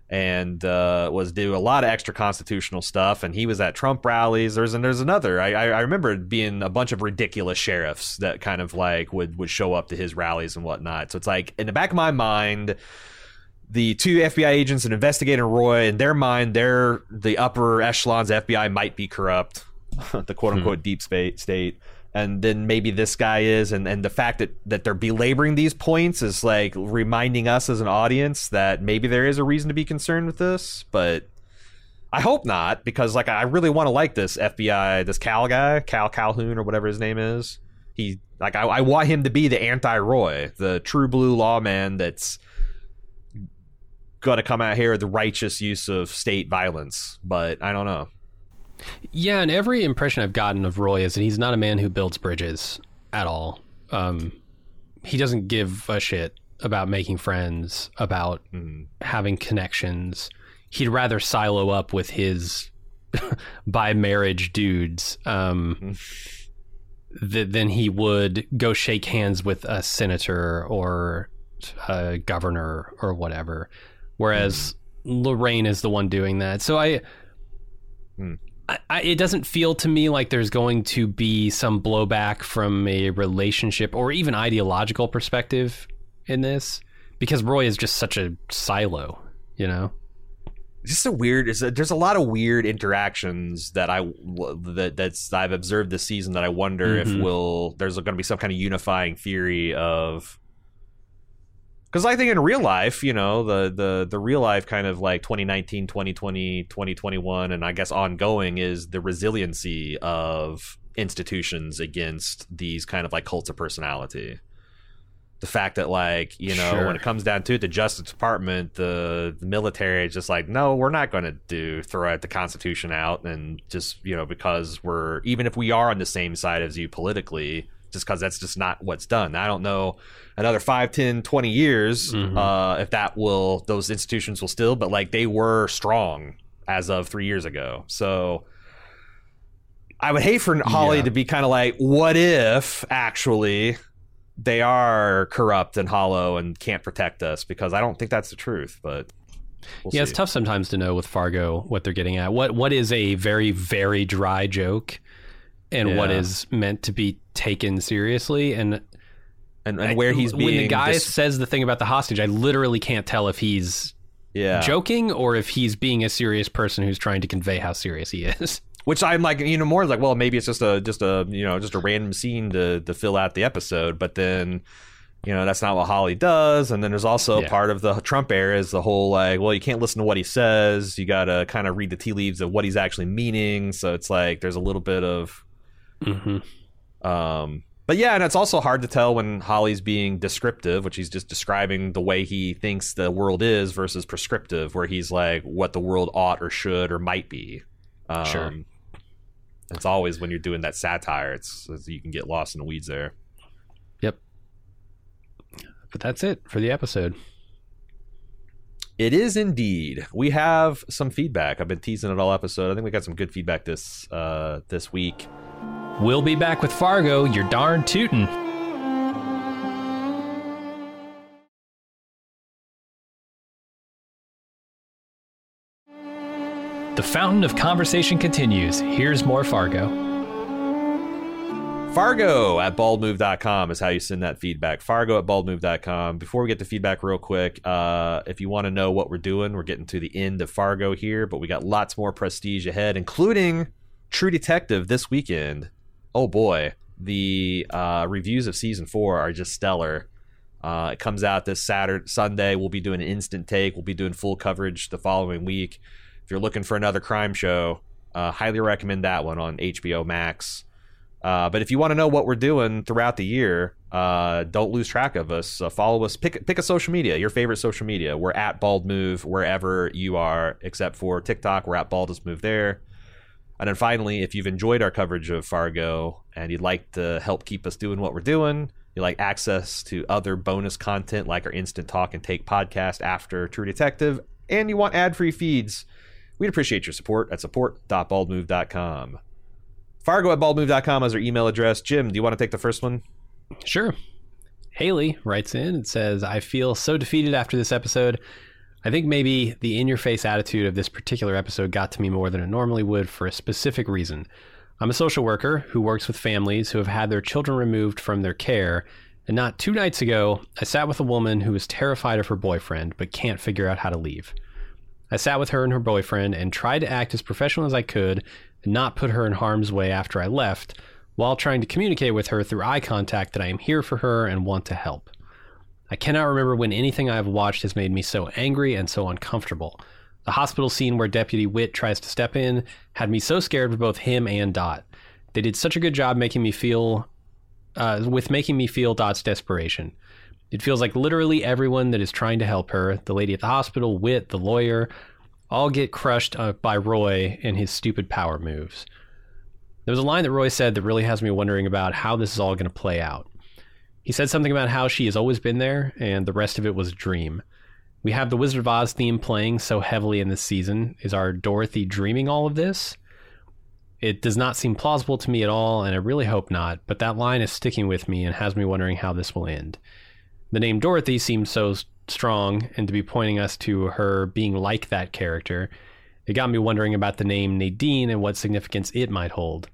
and was do a lot of extra constitutional stuff, and he was at Trump rallies. There's another. I remember being a bunch of ridiculous sheriffs that kind of like would show up to his rallies and whatnot. So it's like in the back of my mind, the two FBI agents and investigator Roy, in their mind, they're the upper echelons of FBI might be corrupt, the quote unquote deep state. and then maybe this guy is, and the fact that they're belaboring these points is like reminding us as an audience that maybe there is a reason to be concerned with this, but I hope not, because like I really want to like this FBI, this Cal guy, Cal Calhoun or whatever his name is. He like I want him to be the anti-Roy, the true blue lawman that's gonna come out here with the righteous use of state violence, but I don't know. Yeah, and every impression I've gotten of Roy is that he's not a man who builds bridges at all. He doesn't give a shit about making friends, about having connections. He'd rather silo up with his by marriage dudes than he would go shake hands with a senator or a governor or whatever. Whereas Lorraine is the one doing that. So I it doesn't feel to me like there's going to be some blowback from a relationship or even ideological perspective in this, because Roy is just such a silo, you know? There's a lot of weird interactions that I've observed this season that I wonder if there's going to be some kind of unifying theory of, because I think in real life, you know, the real life kind of like 2019, 2020, 2021, and I guess ongoing is the resiliency of institutions against these kind of like cults of personality. The fact that, like, you know, when it comes down to it, the Justice Department, the military is just like, no, we're not going to throw the Constitution out, and just, you know, because even if we are on the same side as you politically, just because that's just not what's done. I don't know, another 5, 10, 20 years, if those institutions will still, but like they were strong as of 3 years ago. So I would hate for Hawley to be kind of like, what if actually they are corrupt and hollow and can't protect us, because I don't think that's the truth, but we'll see. It's tough sometimes to know with Fargo what they're getting at. What is a very, very dry joke and what is meant to be taken seriously. And where he's being... When the guy says the thing about the hostage, I literally can't tell if he's joking or if he's being a serious person who's trying to convey how serious he is. Which I'm like, you know, more like, well, maybe it's just a random scene to fill out the episode. But then, you know, that's not what Hawley does. And then there's also part of the Trump era is the whole like, well, you can't listen to what he says. You got to kind of read the tea leaves of what he's actually meaning. So it's like there's a little bit of. But yeah, and it's also hard to tell when Hawley's being descriptive, which he's just describing the way he thinks the world is, versus prescriptive, where he's like what the world ought or should or might be. It's always when you're doing that satire, it's you can get lost in the weeds there. Yep. But that's it for the episode. It is indeed. We have some feedback. I've been teasing it all episode. I think we got some good feedback this week. We'll be back with Fargo, you're darn tootin'. The fountain of conversation continues. Here's more Fargo. Fargo at baldmove.com is how you send that feedback. Fargo at baldmove.com. Before we get to feedback real quick, if you want to know what we're doing, we're getting to the end of Fargo here, but we got lots more prestige ahead, including True Detective this weekend. Oh boy, the reviews of season 4 are just stellar. It comes out this Sunday. We'll be doing an instant take. We'll be doing full coverage the following week. If you're looking for another crime show, highly recommend that one on HBO Max. But if you want to know what we're doing throughout the year, don't lose track of us. Follow us. Pick a social media, your favorite social media. We're at Bald Move wherever you are, except for TikTok. We're at Baldest Move there. And then finally, if you've enjoyed our coverage of Fargo and you'd like to help keep us doing what we're doing, you like access to other bonus content like our Instant Talk and Take podcast after True Detective, and you want ad-free feeds, we'd appreciate your support at support.baldmove.com. Fargo at baldmove.com is our email address. Jim, do you want to take the first one? Sure. Haley writes in and says, I feel so defeated after this episode. I think maybe the in-your-face attitude of this particular episode got to me more than it normally would for a specific reason. I'm a social worker who works with families who have had their children removed from their care, and not 2 nights ago, I sat with a woman who was terrified of her boyfriend but can't figure out how to leave. I sat with her and her boyfriend and tried to act as professional as I could and not put her in harm's way after I left, while trying to communicate with her through eye contact that I am here for her and want to help. I cannot remember when anything I have watched has made me so angry and so uncomfortable. The hospital scene where Deputy Witt tries to step in had me so scared for both him and Dot. They did such a good job making me feel Dot's desperation. It feels like literally everyone that is trying to help her, the lady at the hospital, Witt, the lawyer, all get crushed by Roy and his stupid power moves. There was a line that Roy said that really has me wondering about how this is all going to play out. He said something about how she has always been there and the rest of it was a dream. We have the Wizard of Oz theme playing so heavily in this season. Is our Dorothy dreaming all of this? It does not seem plausible to me at all, and I really hope not, but that line is sticking with me and has me wondering how this will end. The name Dorothy seems so strong, and to be pointing us to her being like that character, it got me wondering about the name Nadine and what significance it might hold.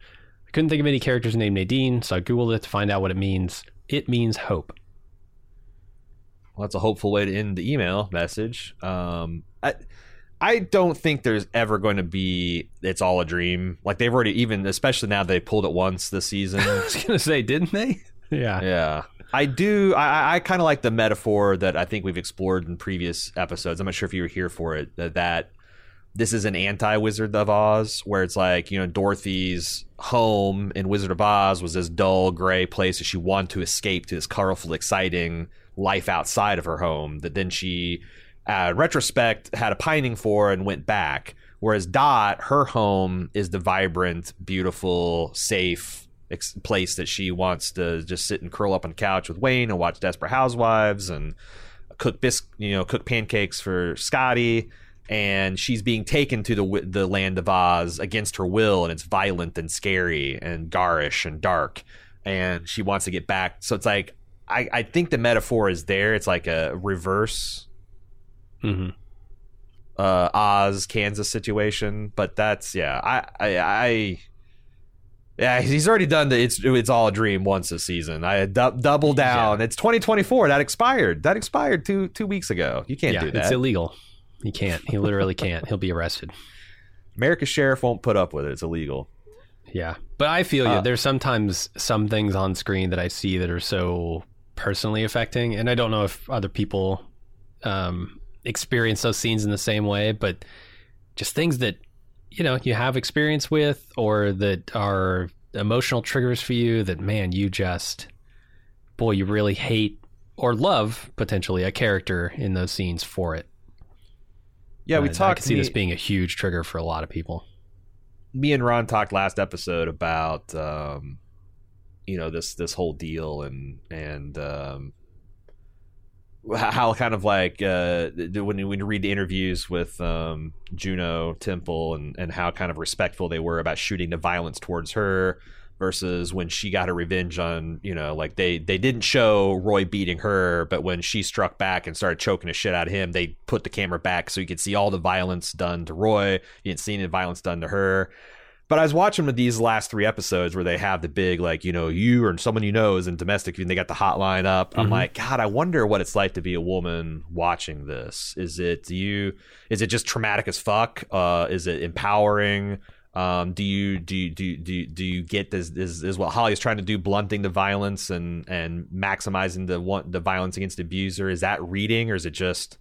I couldn't think of any characters named Nadine, so I Googled it to find out what it means. It means hope. Well, that's a hopeful way to end the email message. I don't think there's ever going to be it's all a dream. Like, they've already, even especially now they pulled it once this season. I was going to say, didn't they? Yeah. Yeah. I do. I kind of like the metaphor that I think we've explored in previous episodes. I'm not sure if you were here for it, that this is an anti-Wizard of Oz, where it's like, you know, Dorothy's home in Wizard of Oz was this dull, gray place that she wanted to escape to this colorful, exciting life outside of her home that then she, retrospect, had a pining for and went back. Whereas Dot, her home is the vibrant, beautiful, safe place that she wants to just sit and curl up on the couch with Wayne and watch Desperate Housewives and cook pancakes for Scotty. And she's being taken to the land of Oz against her will, and it's violent and scary and garish and dark, and she wants to get back. So it's like, I think the metaphor is there. It's like a reverse Oz, Kansas situation. But that's, yeah, he's already done the it's all a dream once this season. I double down. Yeah. It's 2024. That expired two weeks ago. You can't do that. It's illegal. He can't. He literally can't. He'll be arrested. America's sheriff won't put up with it. It's illegal. Yeah. But I feel you. There's sometimes some things on screen that I see that are so personally affecting. And I don't know if other people experience those scenes in the same way, but just things that, you know, you have experience with or that are emotional triggers for you that, man, you just, boy, you really hate or love potentially a character in those scenes for it. Yeah, I can see this being a huge trigger for a lot of people. Me and Ron talked last episode about, you know, this whole deal and how kind of like when you read the interviews with Juno Temple and how kind of respectful they were about shooting the violence towards her versus when she got her revenge on, you know, like they didn't show Roy beating her, but when she struck back and started choking the shit out of him, they put the camera back so you could see all the violence done to Roy. You didn't see any violence done to her. But I was watching with these last three episodes where they have the big, like, you know, you or someone you know is in domestic and they got the hotline up. I'm like, God, I wonder what it's like to be a woman watching this. Is it just traumatic as fuck? Is it empowering? Do you get this? Is what Hawley is trying to do, blunting the violence and maximizing the violence against the abuser? Is that reading, or is it just?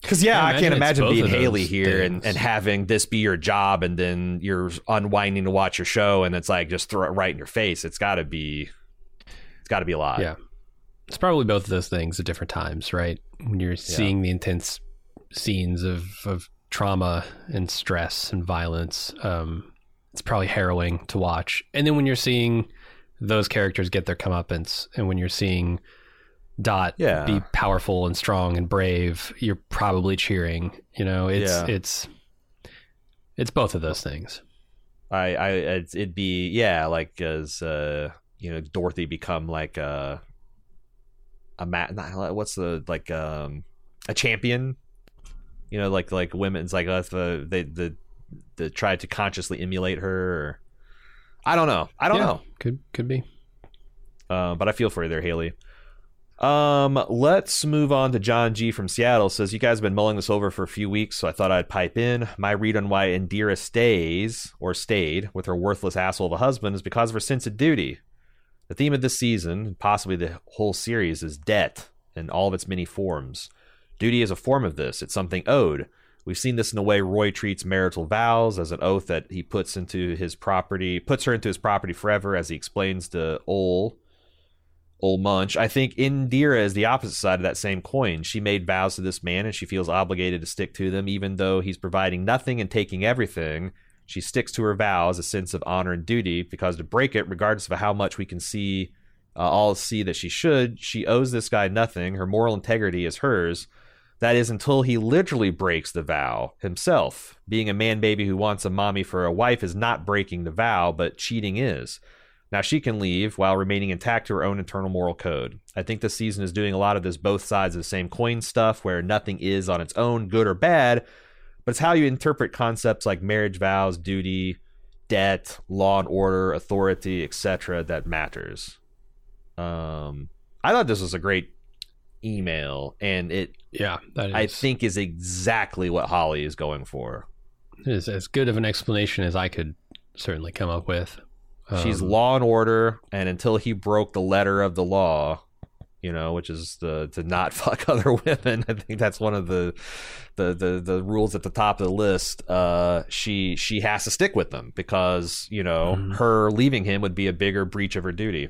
Because I can't imagine being Hawley here and having this be your job, and then you're unwinding to watch your show, and it's like just throw it right in your face. It's got to be a lot. Yeah, it's probably both of those things at different times, right? When you're seeing the intense scenes of trauma and stress and violence, it's probably harrowing to watch. And then when you're seeing those characters get their comeuppance, and when you're seeing Dot be powerful and strong and brave, you're probably cheering. You know, it's both of those things. It'd be like as Dorothy become like a champion. You know, like women's, like that's they tried to consciously emulate her. Or, I don't know. Could be. But I feel for you there, Hawley. Let's move on to John G from Seattle. Says, you guys have been mulling this over for a few weeks, so I thought I'd pipe in. My read on why Indira stayed with her worthless asshole of a husband is because of her sense of duty. The theme of this season, and possibly the whole series, is debt in all of its many forms. Duty is a form of this. It's something owed. We've seen this in the way Roy treats marital vows as an oath that he puts her into his property forever, as he explains to Old Munch. I think Indira is the opposite side of that same coin. She made vows to this man, and she feels obligated to stick to them, even though he's providing nothing and taking everything. She sticks to her vows, a sense of honor and duty, because to break it, regardless of how much we can see, all see that she should, she owes this guy nothing. Her moral integrity is hers. That is until he literally breaks the vow himself. Being a man baby who wants a mommy for a wife is not breaking the vow, but cheating is. Now she can leave while remaining intact to her own internal moral code. I think this season is doing a lot of this both sides of the same coin stuff, where nothing is on its own, good or bad, but it's how you interpret concepts like marriage vows, duty, debt, law and order, authority, etc. that matters. I thought this was a great email, and I think is exactly what Hawley is going for. It is as good of an explanation as I could certainly come up with. She's law and order, and until he broke the letter of the law, which is to not fuck other women. I think that's one of the rules at the top of the list. She has to stick with them because her leaving him would be a bigger breach of her duty.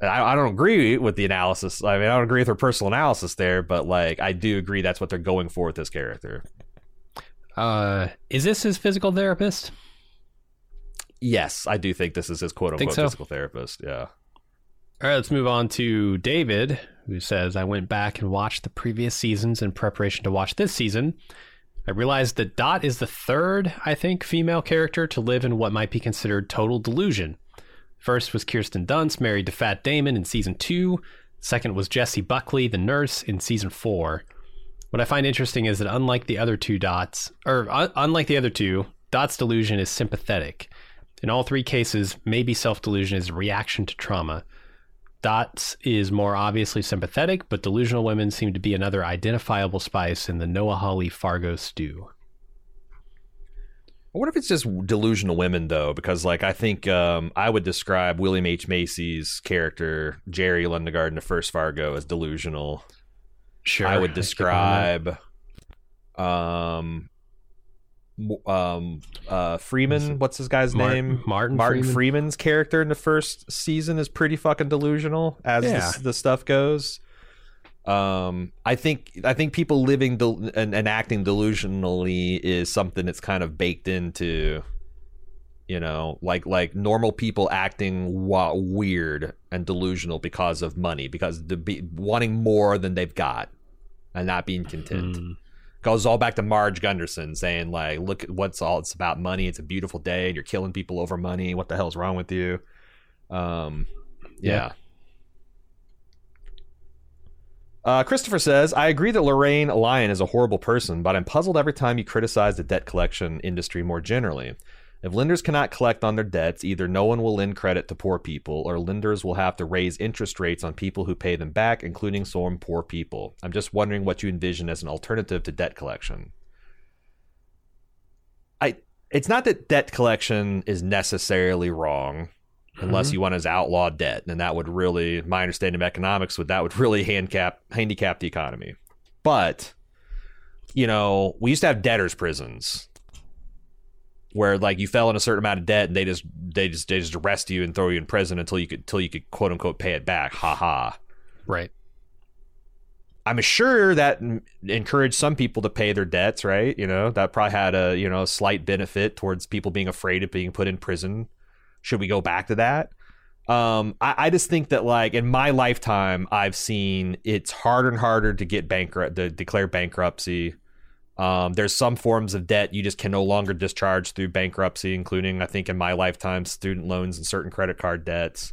I don't agree with the analysis. I mean, I don't agree with her personal analysis there, but I do agree that's what they're going for with this character. Is this his physical therapist? Yes, I do think this is his quote-unquote physical therapist, yeah. All right, let's move on to David, who says, I went back and watched the previous seasons in preparation to watch this season. I realized that Dot is the third, I think, female character to live in what might be considered total delusion. First was Kirsten Dunst, married to Fat Damon in season 2. Second was Jessie Buckley, the nurse, in season 4. What I find interesting is that unlike the other two, Dot's delusion is sympathetic. In all three cases, maybe self-delusion is a reaction to trauma. Dot's is more obviously sympathetic, but delusional women seem to be another identifiable spice in the Noah Hawley Fargo stew. I wonder if it's just delusional women, though, because I think I would describe William H. Macy's character, Jerry Lundegaard, in the first Fargo, as delusional. Sure. I would describe Freeman, what's this guy's name? Martin Freeman's character in the first season is pretty fucking delusional as the stuff goes. I think people living and acting delusionally is something that's kind of baked into, like normal people acting weird and delusional because of money, because wanting more than they've got and not being content. Goes all back to Marge Gunderson saying look, it's about money. It's a beautiful day and you're killing people over money. What the hell's wrong with you? Yeah. Christopher says, I agree that Lorraine Lyon is a horrible person, but I'm puzzled every time you criticize the debt collection industry more generally. If lenders cannot collect on their debts, either no one will lend credit to poor people or lenders will have to raise interest rates on people who pay them back, including some poor people. I'm just wondering what you envision as an alternative to debt collection. It's not that debt collection is necessarily wrong. Unless you want to outlaw debt, and that would really, my understanding of economics, would really handicap the economy. But, we used to have debtors' prisons where you fell in a certain amount of debt, and they just arrest you and throw you in prison until you could quote unquote pay it back. Ha ha. Right. I'm sure that encouraged some people to pay their debts. Right. That probably had a slight benefit towards people being afraid of being put in prison. Should we go back to that? I just think that in my lifetime, I've seen it's harder and harder to get bankrupt, to declare bankruptcy. There's some forms of debt you just can no longer discharge through bankruptcy, including, I think in my lifetime, student loans and certain credit card debts.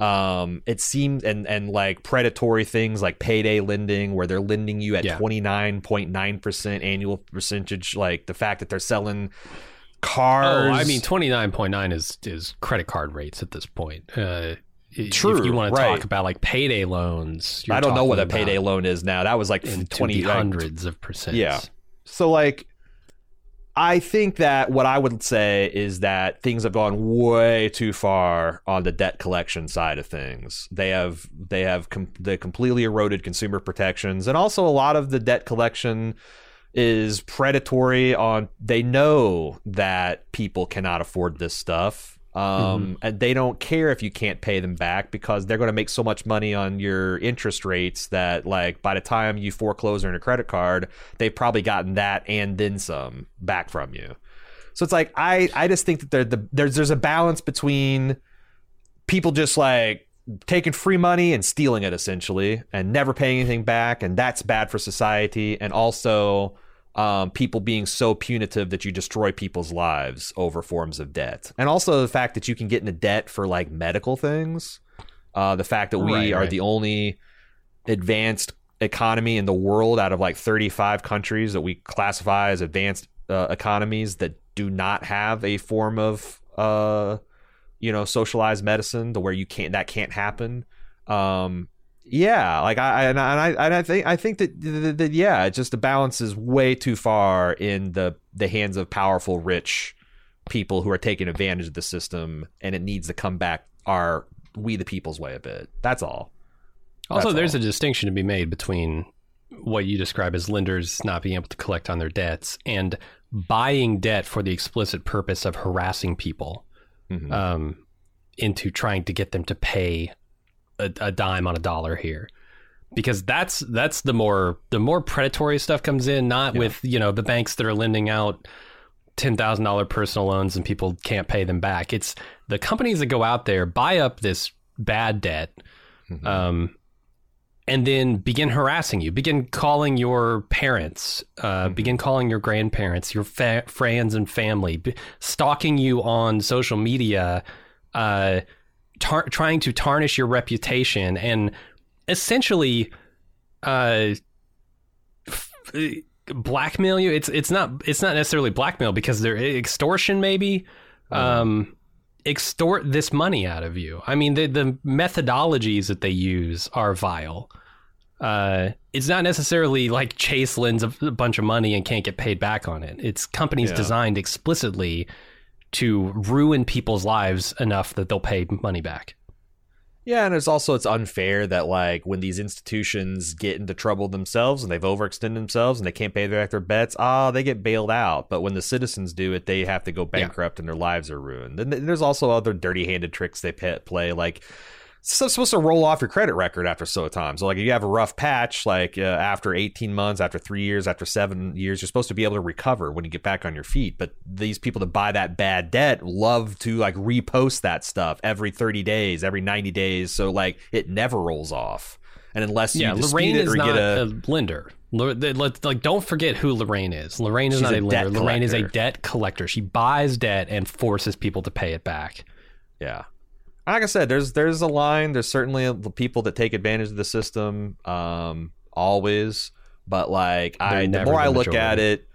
It seems, and predatory things like payday lending, where they're lending you at 29.9% annual percentage. The fact that they're selling cars. 29.9 is credit card rates at this point. True, if you want to talk about like payday loans. I don't know what a payday loan is now. That was like 20 hundreds of percent. Yeah. So like, I think that what I would say is that things have gone way too far on the debt collection side of things. They completely eroded consumer protections, and also a lot of the debt collection is predatory on. They know that people cannot afford this stuff, and they don't care if you can't pay them back, because they're going to make so much money on your interest rates that like by the time you foreclose on a credit card, they've probably gotten that and then some back from you. So it's like I just think that there's a balance between people just like taking free money and stealing it essentially and never paying anything back, and that's bad for society, and also people being so punitive that you destroy people's lives over forms of debt. And also the fact that you can get into debt for like medical things. The fact that we are the only advanced economy in the world out of like 35 countries that we classify as advanced economies that do not have a form of socialized medicine to where you can't happen. Yeah, like I think that it's just the balance is way too far in the hands of powerful, rich people who are taking advantage of the system, and it needs to come back we the people's way a bit. That's all. There's a distinction to be made between what you describe as lenders not being able to collect on their debts and buying debt for the explicit purpose of harassing people into trying to get them to pay a dime on a dollar here, because that's the more predatory stuff comes in, not with the banks that are lending out $10,000 personal loans and people can't pay them back. It's the companies that go out there, buy up this bad debt, and then begin harassing you, begin calling your parents, begin calling your grandparents, your friends and family, stalking you on social media, trying to tarnish your reputation, and essentially blackmail you. It's not necessarily blackmail, because they're extortion, maybe extort this money out of you. I mean, the methodologies that they use are vile. It's not necessarily like Chase lends a bunch of money and can't get paid back on it. It's companies designed explicitly to ruin people's lives enough that they'll pay money back. Yeah, and it's unfair that like when these institutions get into trouble themselves and they've overextended themselves and they can't pay back their bets, they get bailed out. But when the citizens do it, they have to go bankrupt and their lives are ruined. And there's also other dirty-handed tricks they play, like so it's supposed to roll off your credit record after so time. So like if you have a rough patch, like after 18 months, after 3 years, after 7 years, you're supposed to be able to recover when you get back on your feet. But these people that buy that bad debt love to like repost that stuff every 30 days, every 90 days. So like it never rolls off. And unless you dispute Lorraine it or get a lender. Like, don't forget who Lorraine is. Lorraine is not a lender. Lorraine is a debt collector. She buys debt and forces people to pay it back. Yeah. Like I said, there's a line. There's certainly people that take advantage of the system, always. But like, the more I look at it,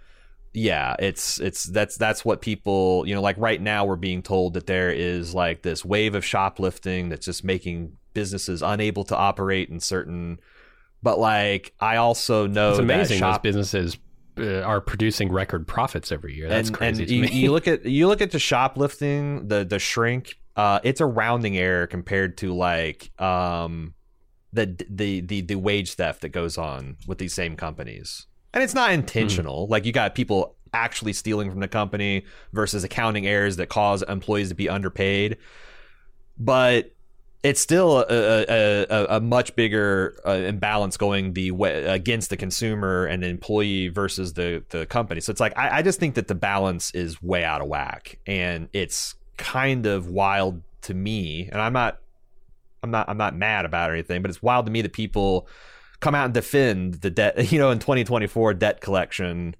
that's what people, like right now we're being told that there is like this wave of shoplifting that's just making businesses unable to operate in certain. But like, I also know it's amazing that those businesses are producing record profits every year. That's crazy. And you look at the shoplifting, the shrink. It's a rounding error compared to like the wage theft that goes on with these same companies, and it's not intentional. Like you got people actually stealing from the company versus accounting errors that cause employees to be underpaid, but it's still a much bigger imbalance going the way against the consumer and the employee versus the company. So it's like I just think that the balance is way out of whack, and it's kind of wild to me, and I'm not mad about it or anything, but it's wild to me that people come out and defend the debt, in 2024 debt collection,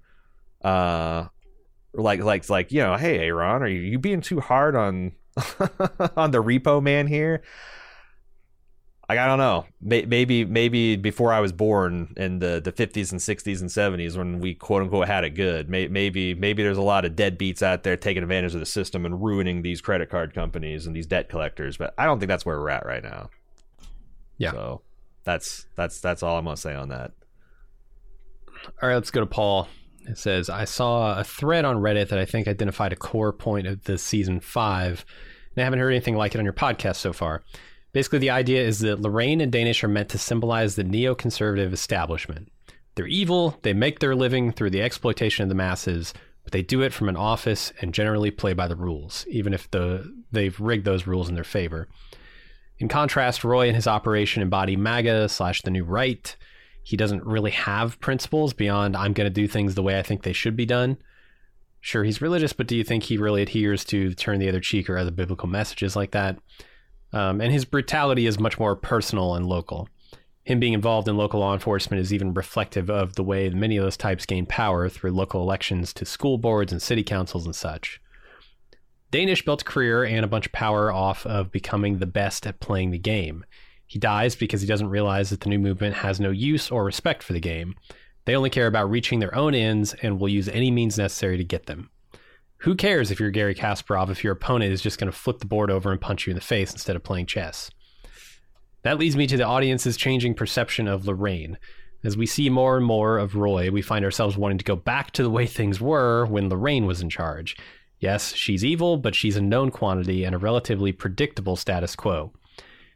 like hey Aaron, are you being too hard on on the repo man here? Like, I don't know. Maybe before I was born in the 50s and 60s and 70s when we, quote unquote, had it good. Maybe there's a lot of deadbeats out there taking advantage of the system and ruining these credit card companies and these debt collectors. But I don't think that's where we're at right now. Yeah. So that's all I'm going to say on that. All right, let's go to Paul. It says, I saw a thread on Reddit that I think identified a core point of the season 5, and I haven't heard anything like it on your podcast so far. Basically, the idea is that Lorraine and Danish are meant to symbolize the neoconservative establishment. They're evil, they make their living through the exploitation of the masses, but they do it from an office and generally play by the rules, even if they've rigged those rules in their favor. In contrast, Roy and his operation embody MAGA/the New Right. He doesn't really have principles beyond, I'm going to do things the way I think they should be done. Sure, he's religious, but do you think he really adheres to turn the other cheek or other biblical messages like that? And his brutality is much more personal and local. Him being involved in local law enforcement is even reflective of the way many of those types gain power through local elections to school boards and city councils and such. Danish built a career and a bunch of power off of becoming the best at playing the game. He dies because he doesn't realize that the new movement has no use or respect for the game. They only care about reaching their own ends and will use any means necessary to get them. Who cares if you're Gary Kasparov if your opponent is just going to flip the board over and punch you in the face instead of playing chess? That leads me to the audience's changing perception of Lorraine. As we see more and more of Roy, we find ourselves wanting to go back to the way things were when Lorraine was in charge. Yes, she's evil, but she's a known quantity and a relatively predictable status quo.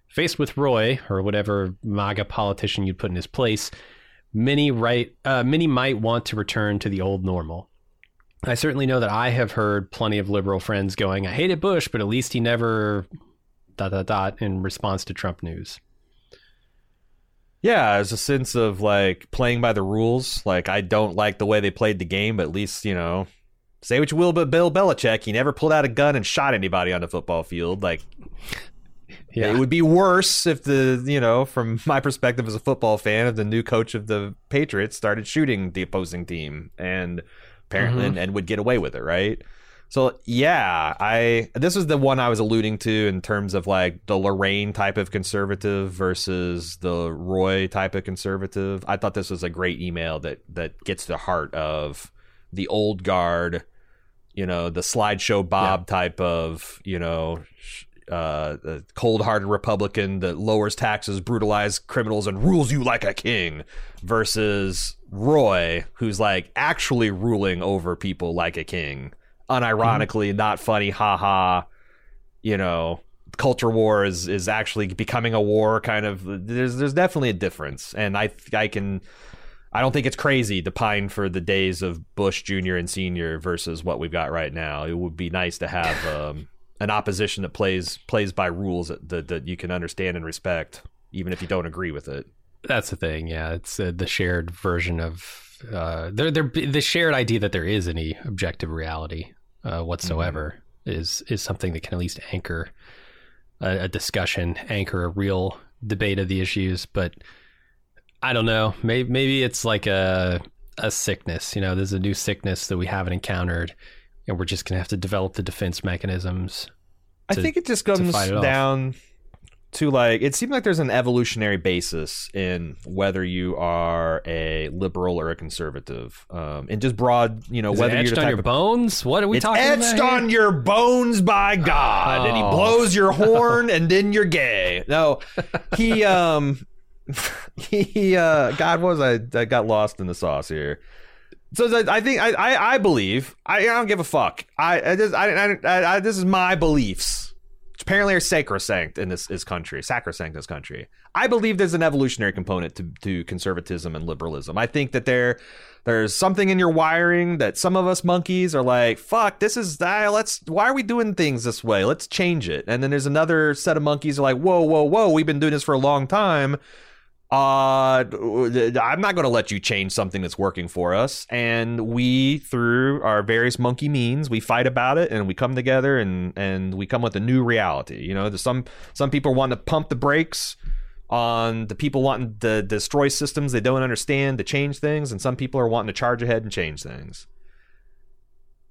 Faced with Roy, or whatever MAGA politician you'd put in his place, many might want to return to the old normal. I certainly know that I have heard plenty of liberal friends going, I hated Bush, but at least he never... ... in response to Trump news. Yeah, there's a sense of, like, playing by the rules. Like, I don't like the way they played the game, but at least, you know... Say what you will, but Bill Belichick, he never pulled out a gun and shot anybody on the football field, like... Yeah. It would be worse if from my perspective as a football fan, if the new coach of the Patriots started shooting the opposing team and apparently and would get away with it, right? So yeah, this is the one I was alluding to in terms of like the Lorraine type of conservative versus the Roy type of conservative. I thought this was a great email that gets to the heart of the old guard, the slideshow Bob type of, the cold-hearted Republican that lowers taxes, brutalizes criminals, and rules you like a king, versus Roy, who's like actually ruling over people like a king, unironically, not funny, haha. Culture war is actually becoming a war. Kind of, there's definitely a difference, and I don't think it's crazy to pine for the days of Bush Jr. and Sr. versus what we've got right now. It would be nice to have. An opposition that plays by rules that you can understand and respect, even if you don't agree with it. That's the thing. Yeah. It's the shared version of the shared idea that there is any objective reality whatsoever is something that can at least anchor a discussion, anchor a real debate of the issues. But I don't know, maybe it's like a sickness, there's a new sickness that we haven't encountered. And we're just going to have to develop the defense mechanisms. I think it just comes down to, like, it seemed like there's an evolutionary basis in whether you are a liberal or a conservative. And just broad, whether you're etched on your bones? What are we talking about? It's etched on your bones by God. Oh, and he blows your horn and then you're gay. No, he, God, what was I got lost in the sauce here. So I think I believe I don't give a fuck. I this is my beliefs, which apparently are sacrosanct in this country. Sacrosanct in this country. I believe there's an evolutionary component to conservatism and liberalism. I think that there's something in your wiring that some of us monkeys are like, fuck, this is why are we doing things this way? Let's change it. And then there's another set of monkeys who are like, whoa, we've been doing this for a long time. I'm not going to let you change something that's working for us. And we, through our various monkey means, we fight about it and we come together and we come with a new reality. There's some people want to pump the brakes on the people wanting to destroy systems they don't understand, to change things. And some people are wanting to charge ahead and change things.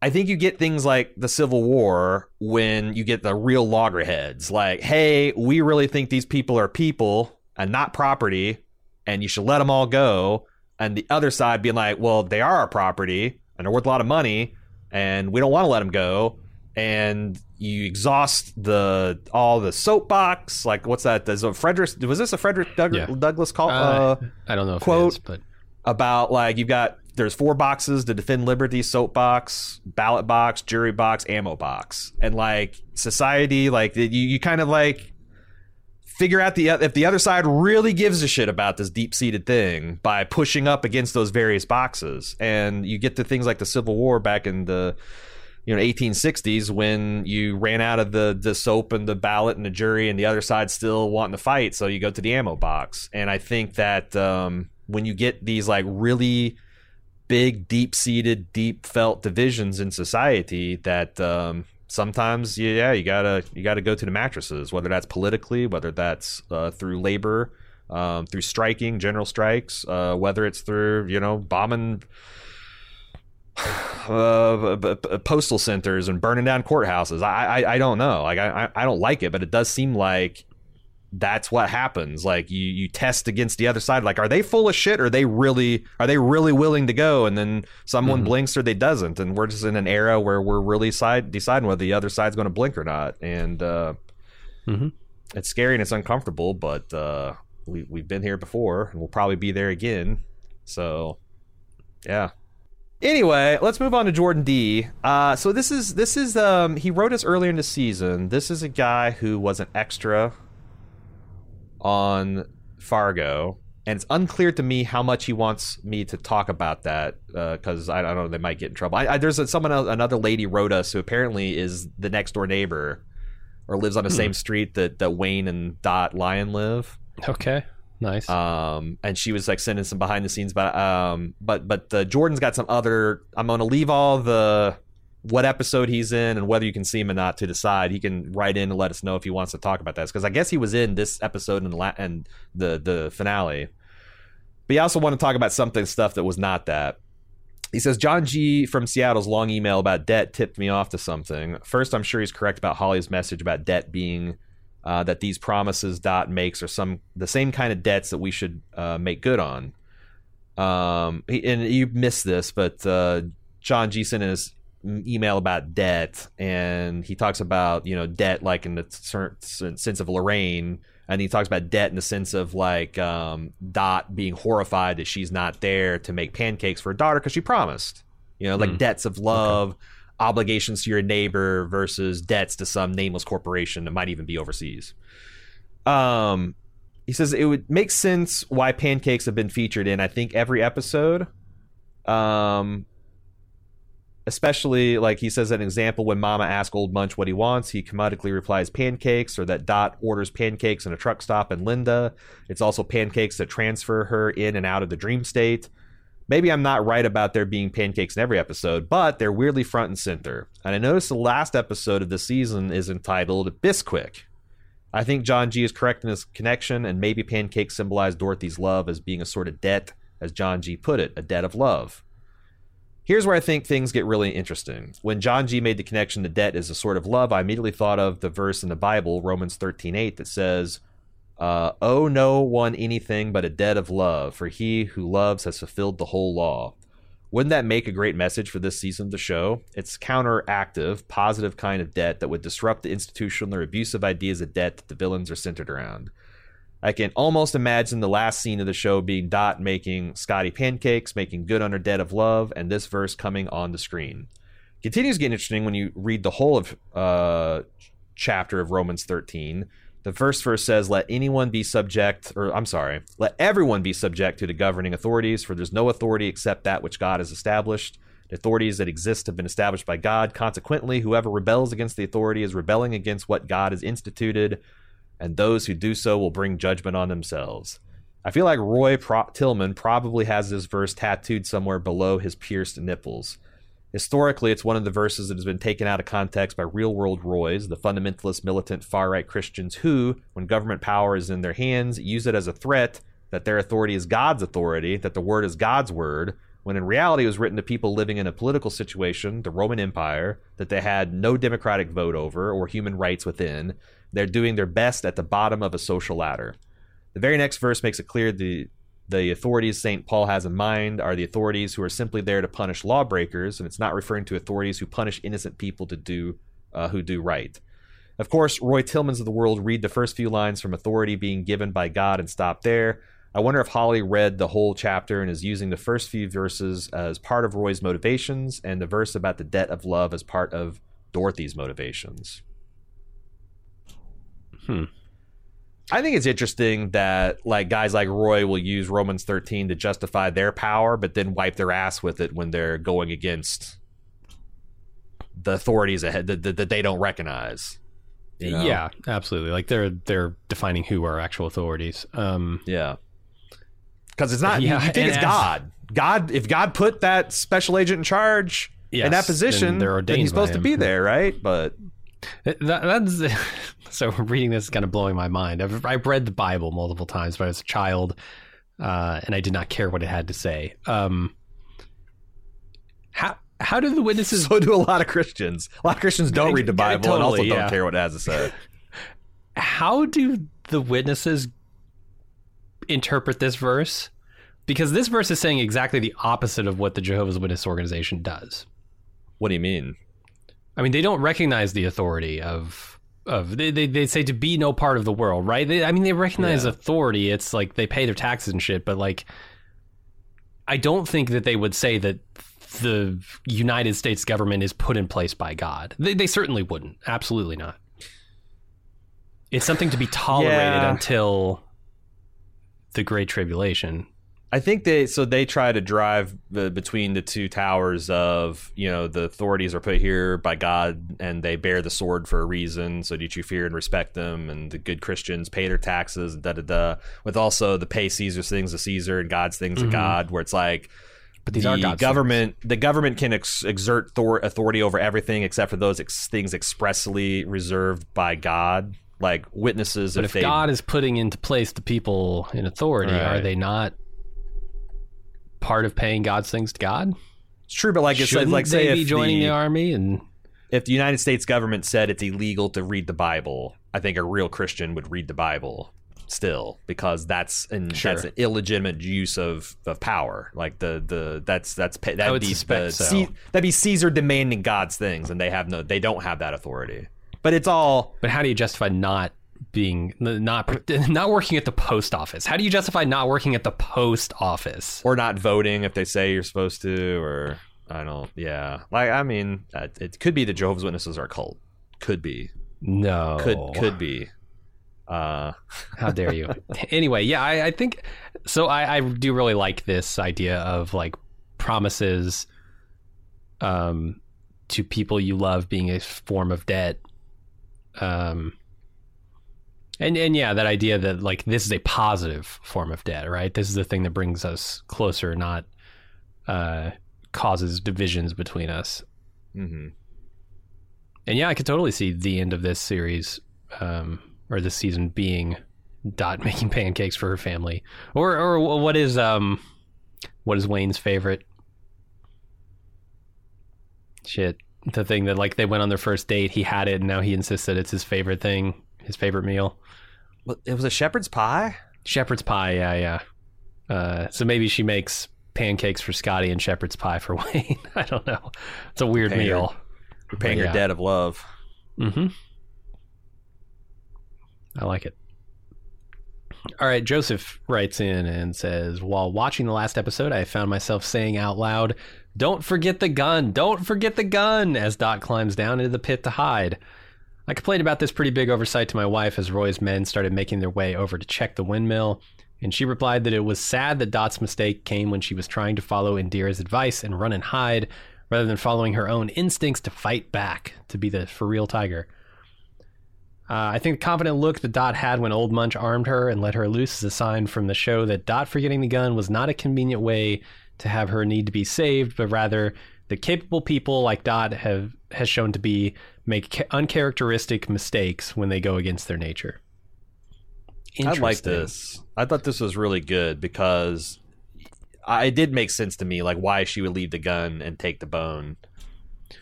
I think you get things like the Civil War when you get the real loggerheads. Like, hey, we really think these people are people and not property, and you should let them all go. And the other side being like, well, they are our property, and they're worth a lot of money, and we don't want to let them go. And you exhaust the all the soapbox. Like, what's that? Was this a Frederick Douglass call? I don't know if quote it is, but about like you've got. There's 4 boxes to defend liberty: soapbox, ballot box, jury box, ammo box. And like society, like you kind of like figure out if the other side really gives a shit about this deep-seated thing by pushing up against those various boxes. And you get to things like the Civil War back in the 1860s when you ran out of the soap and the ballot and the jury, and the other side still wanting to fight, so you go to the ammo box. And I think that when you get these like really big, deep-seated, deep-felt divisions in society that sometimes, you gotta go to the mattresses, whether that's politically, whether that's through labor, through striking, general strikes, whether it's through, bombing postal centers and burning down courthouses. I don't know. Like, I don't like it, but it does seem like that's what happens. Like you test against the other side. Like, are they full of shit? Or are they really willing to go? And then someone blinks or they doesn't. And we're just in an era where we're really deciding whether the other side's going to blink or not. And it's scary and it's uncomfortable, but we've been here before and we'll probably be there again. So, yeah. Anyway, let's move on to Jordan D. So this is he wrote us earlier in the season. This is a guy who was an extra on Fargo, and it's unclear to me how much he wants me to talk about that because I don't know, they might get in trouble. Another lady wrote us who apparently is the next door neighbor or lives on the same street that Wayne and Dot Lion live. Okay, nice. And she was like sending some behind the scenes, but Jordan's got some other. I'm gonna leave all the what episode he's in and whether you can see him or not to decide. He can write in and let us know if he wants to talk about that, because I guess he was in this episode and the finale. But he also wanted to talk about stuff that was not that. He says, John G. from Seattle's long email about debt tipped me off to something. First, I'm sure he's correct about Hawley's message about debt being that these promises Dot makes are the same kind of debts that we should make good on. And you missed this, but John G. sent in his email about debt, and he talks about debt like in the sense of Lorraine, and he talks about debt in the sense of like Dot being horrified that she's not there to make pancakes for her daughter because she promised, like debts of love, obligations to your neighbor versus debts to some nameless corporation that might even be overseas. He says it would make sense why pancakes have been featured in I think every episode, especially, like, he says an example when Mama asks old Munch what he wants, he commodically replies pancakes, or that Dot orders pancakes in a truck stop in Linda. It's also pancakes that transfer her in and out of the dream state. Maybe I'm not right about there being pancakes in every episode, but they're weirdly front and center. And I noticed the last episode of the season is entitled Bisquick. I think John G. is correct in his connection, and maybe pancakes symbolize Dorothy's love as being a sort of debt, as John G. put it, a debt of love. Here's where I think things get really interesting. When John G. made the connection to debt is a sort of love, I immediately thought of the verse in the Bible, Romans 13:8, that says, owe no one anything but a debt of love, for he who loves has fulfilled the whole law. Wouldn't that make a great message for this season of the show? It's counteractive, positive kind of debt that would disrupt the institutional or abusive ideas of debt that the villains are centered around. I can almost imagine the last scene of the show being Dot making Scotty pancakes, making good on her debt of love, and this verse coming on the screen. Continues getting interesting when you read the whole of chapter of Romans 13. The first verse says, let everyone be subject to the governing authorities, for there's no authority except that which God has established. The authorities that exist have been established by God. Consequently, whoever rebels against the authority is rebelling against what God has instituted, and those who do so will bring judgment on themselves. I feel like Roy Tillman probably has this verse tattooed somewhere below his pierced nipples. Historically, it's one of the verses that has been taken out of context by real-world Roys, the fundamentalist, militant, far-right Christians who, when government power is in their hands, use it as a threat that their authority is God's authority, that the word is God's word, when in reality it was written to people living in a political situation, the Roman Empire, that they had no democratic vote over or human rights within. They're doing their best at the bottom of a social ladder. The very next verse makes it clear the authorities St. Paul has in mind are the authorities who are simply there to punish lawbreakers, and it's not referring to authorities who punish innocent people to do who do right. Of course, Roy Tillmans of the world read the first few lines from authority being given by God and stop there. I wonder if Hawley read the whole chapter and is using the first few verses as part of Roy's motivations and the verse about the debt of love as part of Dorothy's motivations. I think it's interesting that like guys like Roy will use Romans 13 to justify their power, but then wipe their ass with it when they're going against the authorities ahead that they don't recognize. You know? Yeah, absolutely. Like they're defining who are actual authorities. Yeah, because it's not. Yeah, you think it's God. God, if God put that special agent in charge in that position, then he's supposed to be there, right? But that's. So reading this is kind of blowing my mind. I've read the Bible multiple times, but I was a child and I did not care what it had to say. How do the witnesses... So do a lot of Christians. A lot of Christians don't read the Bible and also don't care what it has to say. How do the witnesses interpret this verse? Because this verse is saying exactly the opposite of what the Jehovah's Witness organization does. What do you mean? I mean, they don't recognize the authority of they say to be no part of the world, right? They recognize authority. It's like they pay their taxes and shit, but like I don't think that they would say that the United States government is put in place by God. They certainly wouldn't. Absolutely not. It's something to be tolerated until the Great Tribulation. I think they try to drive between the two towers of, you know, the authorities are put here by God and they bear the sword for a reason. So did you fear and respect them? And the good Christians pay their taxes, with also the pay Caesar's things to Caesar and God's things to God, where it's like, but these are God's government. Things. The government can exert authority over everything except for those things expressly reserved by God, like witnesses. But if God is putting into place the people in authority, are they not part of paying God's things to God? It's true, but like it said, like say if joining the army, and if the United States government said it's illegal to read the Bible, I think a real Christian would read the Bible still, because that's an illegitimate use of power. Like that'd be Caesar demanding God's things, and they don't have that authority. But it's all. But how do you justify not working at the post office? How do you justify not working at the post office? Or not voting if they say you're supposed to, or I don't. Yeah, like I mean, it could be the Jehovah's Witnesses are a cult. Could be. No. Could be. How dare you? Anyway, yeah, I think so. I do really like this idea of like promises to people you love being a form of debt. And yeah, that idea that like this is a positive form of debt, right? This is the thing that brings us closer, not causes divisions between us. Mm-hmm. And yeah, I could totally see the end of this series. Or this season being Dot making pancakes for her family, or what is Wayne's favorite shit? The thing that like they went on their first date, he had it, and now he insists that it's his favorite thing, his favorite meal. Well, it was a shepherd's pie. Shepherd's pie, yeah. So maybe she makes pancakes for Scotty and shepherd's pie for Wayne. I don't know. It's a weird meal. You're paying your debt of love. Mm-hmm. I like it. All right, Joseph writes in and says, while watching the last episode, I found myself saying out loud, "Don't forget the gun! Don't forget the gun!" as Dot climbs down into the pit to hide. I complained about this pretty big oversight to my wife as Roy's men started making their way over to check the windmill, and she replied that it was sad that Dot's mistake came when she was trying to follow Indira's advice and run and hide, rather than following her own instincts to fight back, to be the for-real tiger. I think the confident look that Dot had when Old Munch armed her and let her loose is a sign from the show that Dot forgetting the gun was not a convenient way to have her need to be saved, but rather the capable people like Dot has shown to be make uncharacteristic mistakes when they go against their nature. I like this. I thought this was really good because it did make sense to me, like why she would leave the gun and take the bone.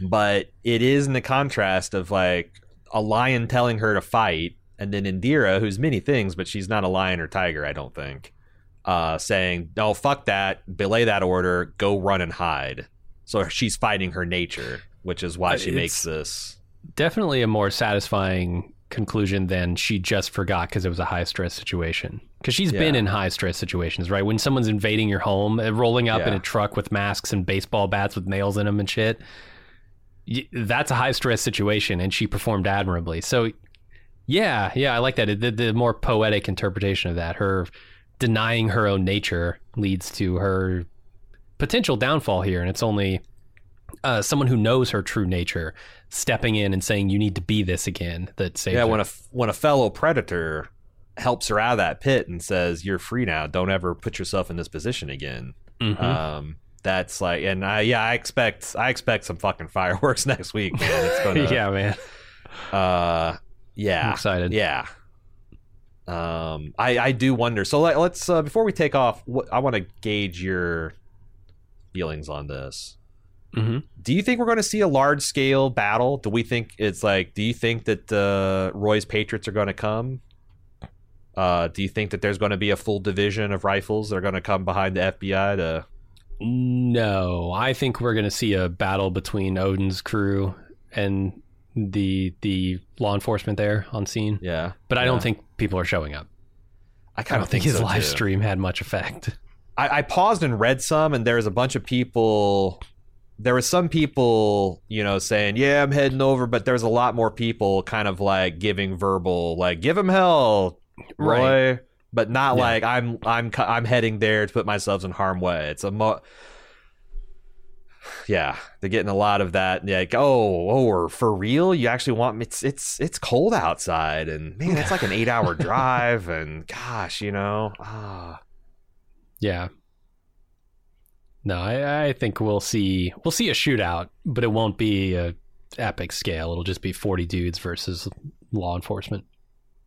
But it is in the contrast of like a lion telling her to fight, and then Indira, who's many things, but she's not a lion or tiger, I don't think, saying, "No, fuck that, belay that order, go run and hide." So she's fighting her nature, which is why she makes this. Definitely a more satisfying conclusion than she just forgot because it was a high stress situation. Because she's been in high stress situations, right? When someone's invading your home, rolling up in a truck with masks and baseball bats with nails in them and shit. That's a high stress situation, and she performed admirably. So yeah, I like that. The more poetic interpretation of that, her denying her own nature, leads to her potential downfall here. And it's only someone who knows her true nature stepping in and saying, you need to be this again, that saves her. When a fellow predator helps her out of that pit and says, you're free now, don't ever put yourself in this position again. Mm-hmm. That's like, and I expect some fucking fireworks next week, man. It's gonna, yeah, man. Yeah, I'm excited. Yeah. I do wonder. So let's before we take off, I want to gauge your feelings on this. Mm-hmm. Do you think we're going to see a large scale battle? Do we think it's like? Do you think that Roy's Patriots are going to come? Do you think that there's going to be a full division of rifles that are going to come behind the FBI to? No, I think we're going to see a battle between Odin's crew and the law enforcement there on scene. Yeah. But I don't think people are showing up. I kind of think his live stream had much effect. I paused and read some, and there was a bunch of people. There were some people, saying, yeah, I'm heading over. But there's a lot more people kind of like giving verbal, like, give him hell, Roy. Right. But not like I'm heading there to put myself in harm's way. It's a they're getting a lot of that. Like, oh, or for real, you actually want me? It's cold outside, and man, it's like an 8-hour drive, and gosh, yeah. No, I think we'll see a shootout, but it won't be a epic scale. It'll just be 40 dudes versus law enforcement.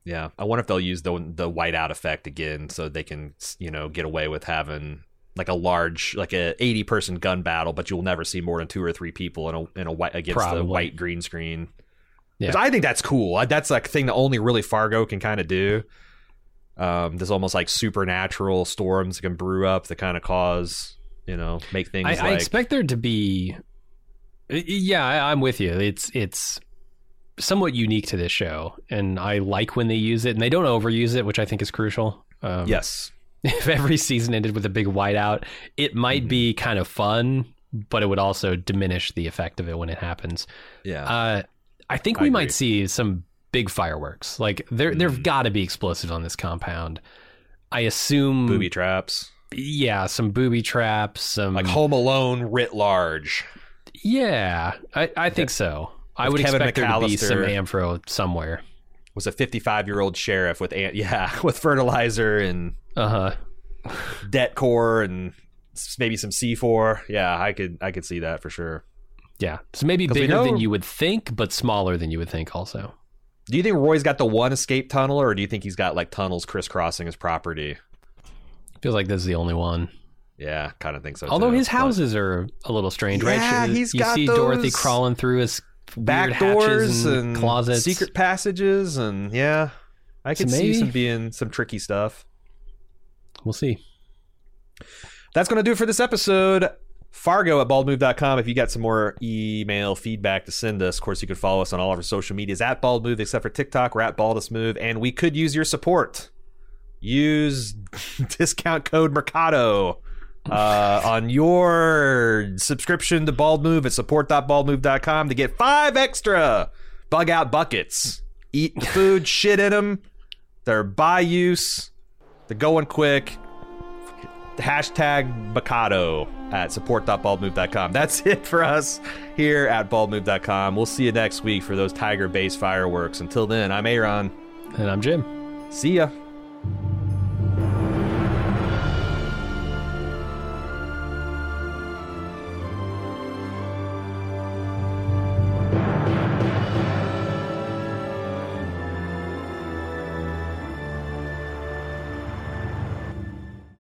Yeah, I wonder if they'll use the whiteout effect again, so they can get away with having like a large, like a 80-person gun battle, but you'll never see more than 2 or 3 people in a white against a white green screen. Yeah, which I think that's cool. That's like a thing that only really Fargo can kind of do. There's almost like supernatural storms that can brew up that kind of cause make things. I expect there to be. Yeah, I'm with you. It's somewhat unique to this show, and I like when they use it and they don't overuse it, which I think is crucial. Yes, if every season ended with a big whiteout, it might be kind of fun, but it would also diminish the effect of it when it happens. I think we might see some big fireworks. Like there've got to be explosives on this compound. I assume booby traps. Yeah, some booby traps, some like Home Alone writ large. Yeah, I think so. I would expect there to be some Amfro somewhere. Was a 55-year-old sheriff with fertilizer and debt core and maybe some C4. Yeah, I could see that for sure. Yeah, so maybe bigger than you would think, but smaller than you would think also. Do you think Roy's got the one escape tunnel, or do you think he's got like tunnels crisscrossing his property? Feels like this is the only one. Yeah, kind of think so. Although his houses are a little strange, right? Yeah, you see those... Dorothy crawling through his back doors and closets, secret passages, and I could see some being some tricky stuff. We'll see. That's going to do it for this episode. Fargo@baldmove.com. If you got some more email feedback to send us, of course, you can follow us on all of our social medias at baldmove, except for TikTok. We're at baldmove, and we could use your support. Use discount code Mercado on your subscription to Bald Move at support.baldmove.com to get 5 extra bug out buckets. Eat food, shit in them. They're by use. They're going quick. #Mercado at support.baldmove.com. That's it for us here at baldmove.com. We'll see you next week for those Tiger Base fireworks. Until then, I'm Aaron. And I'm Jim. See ya.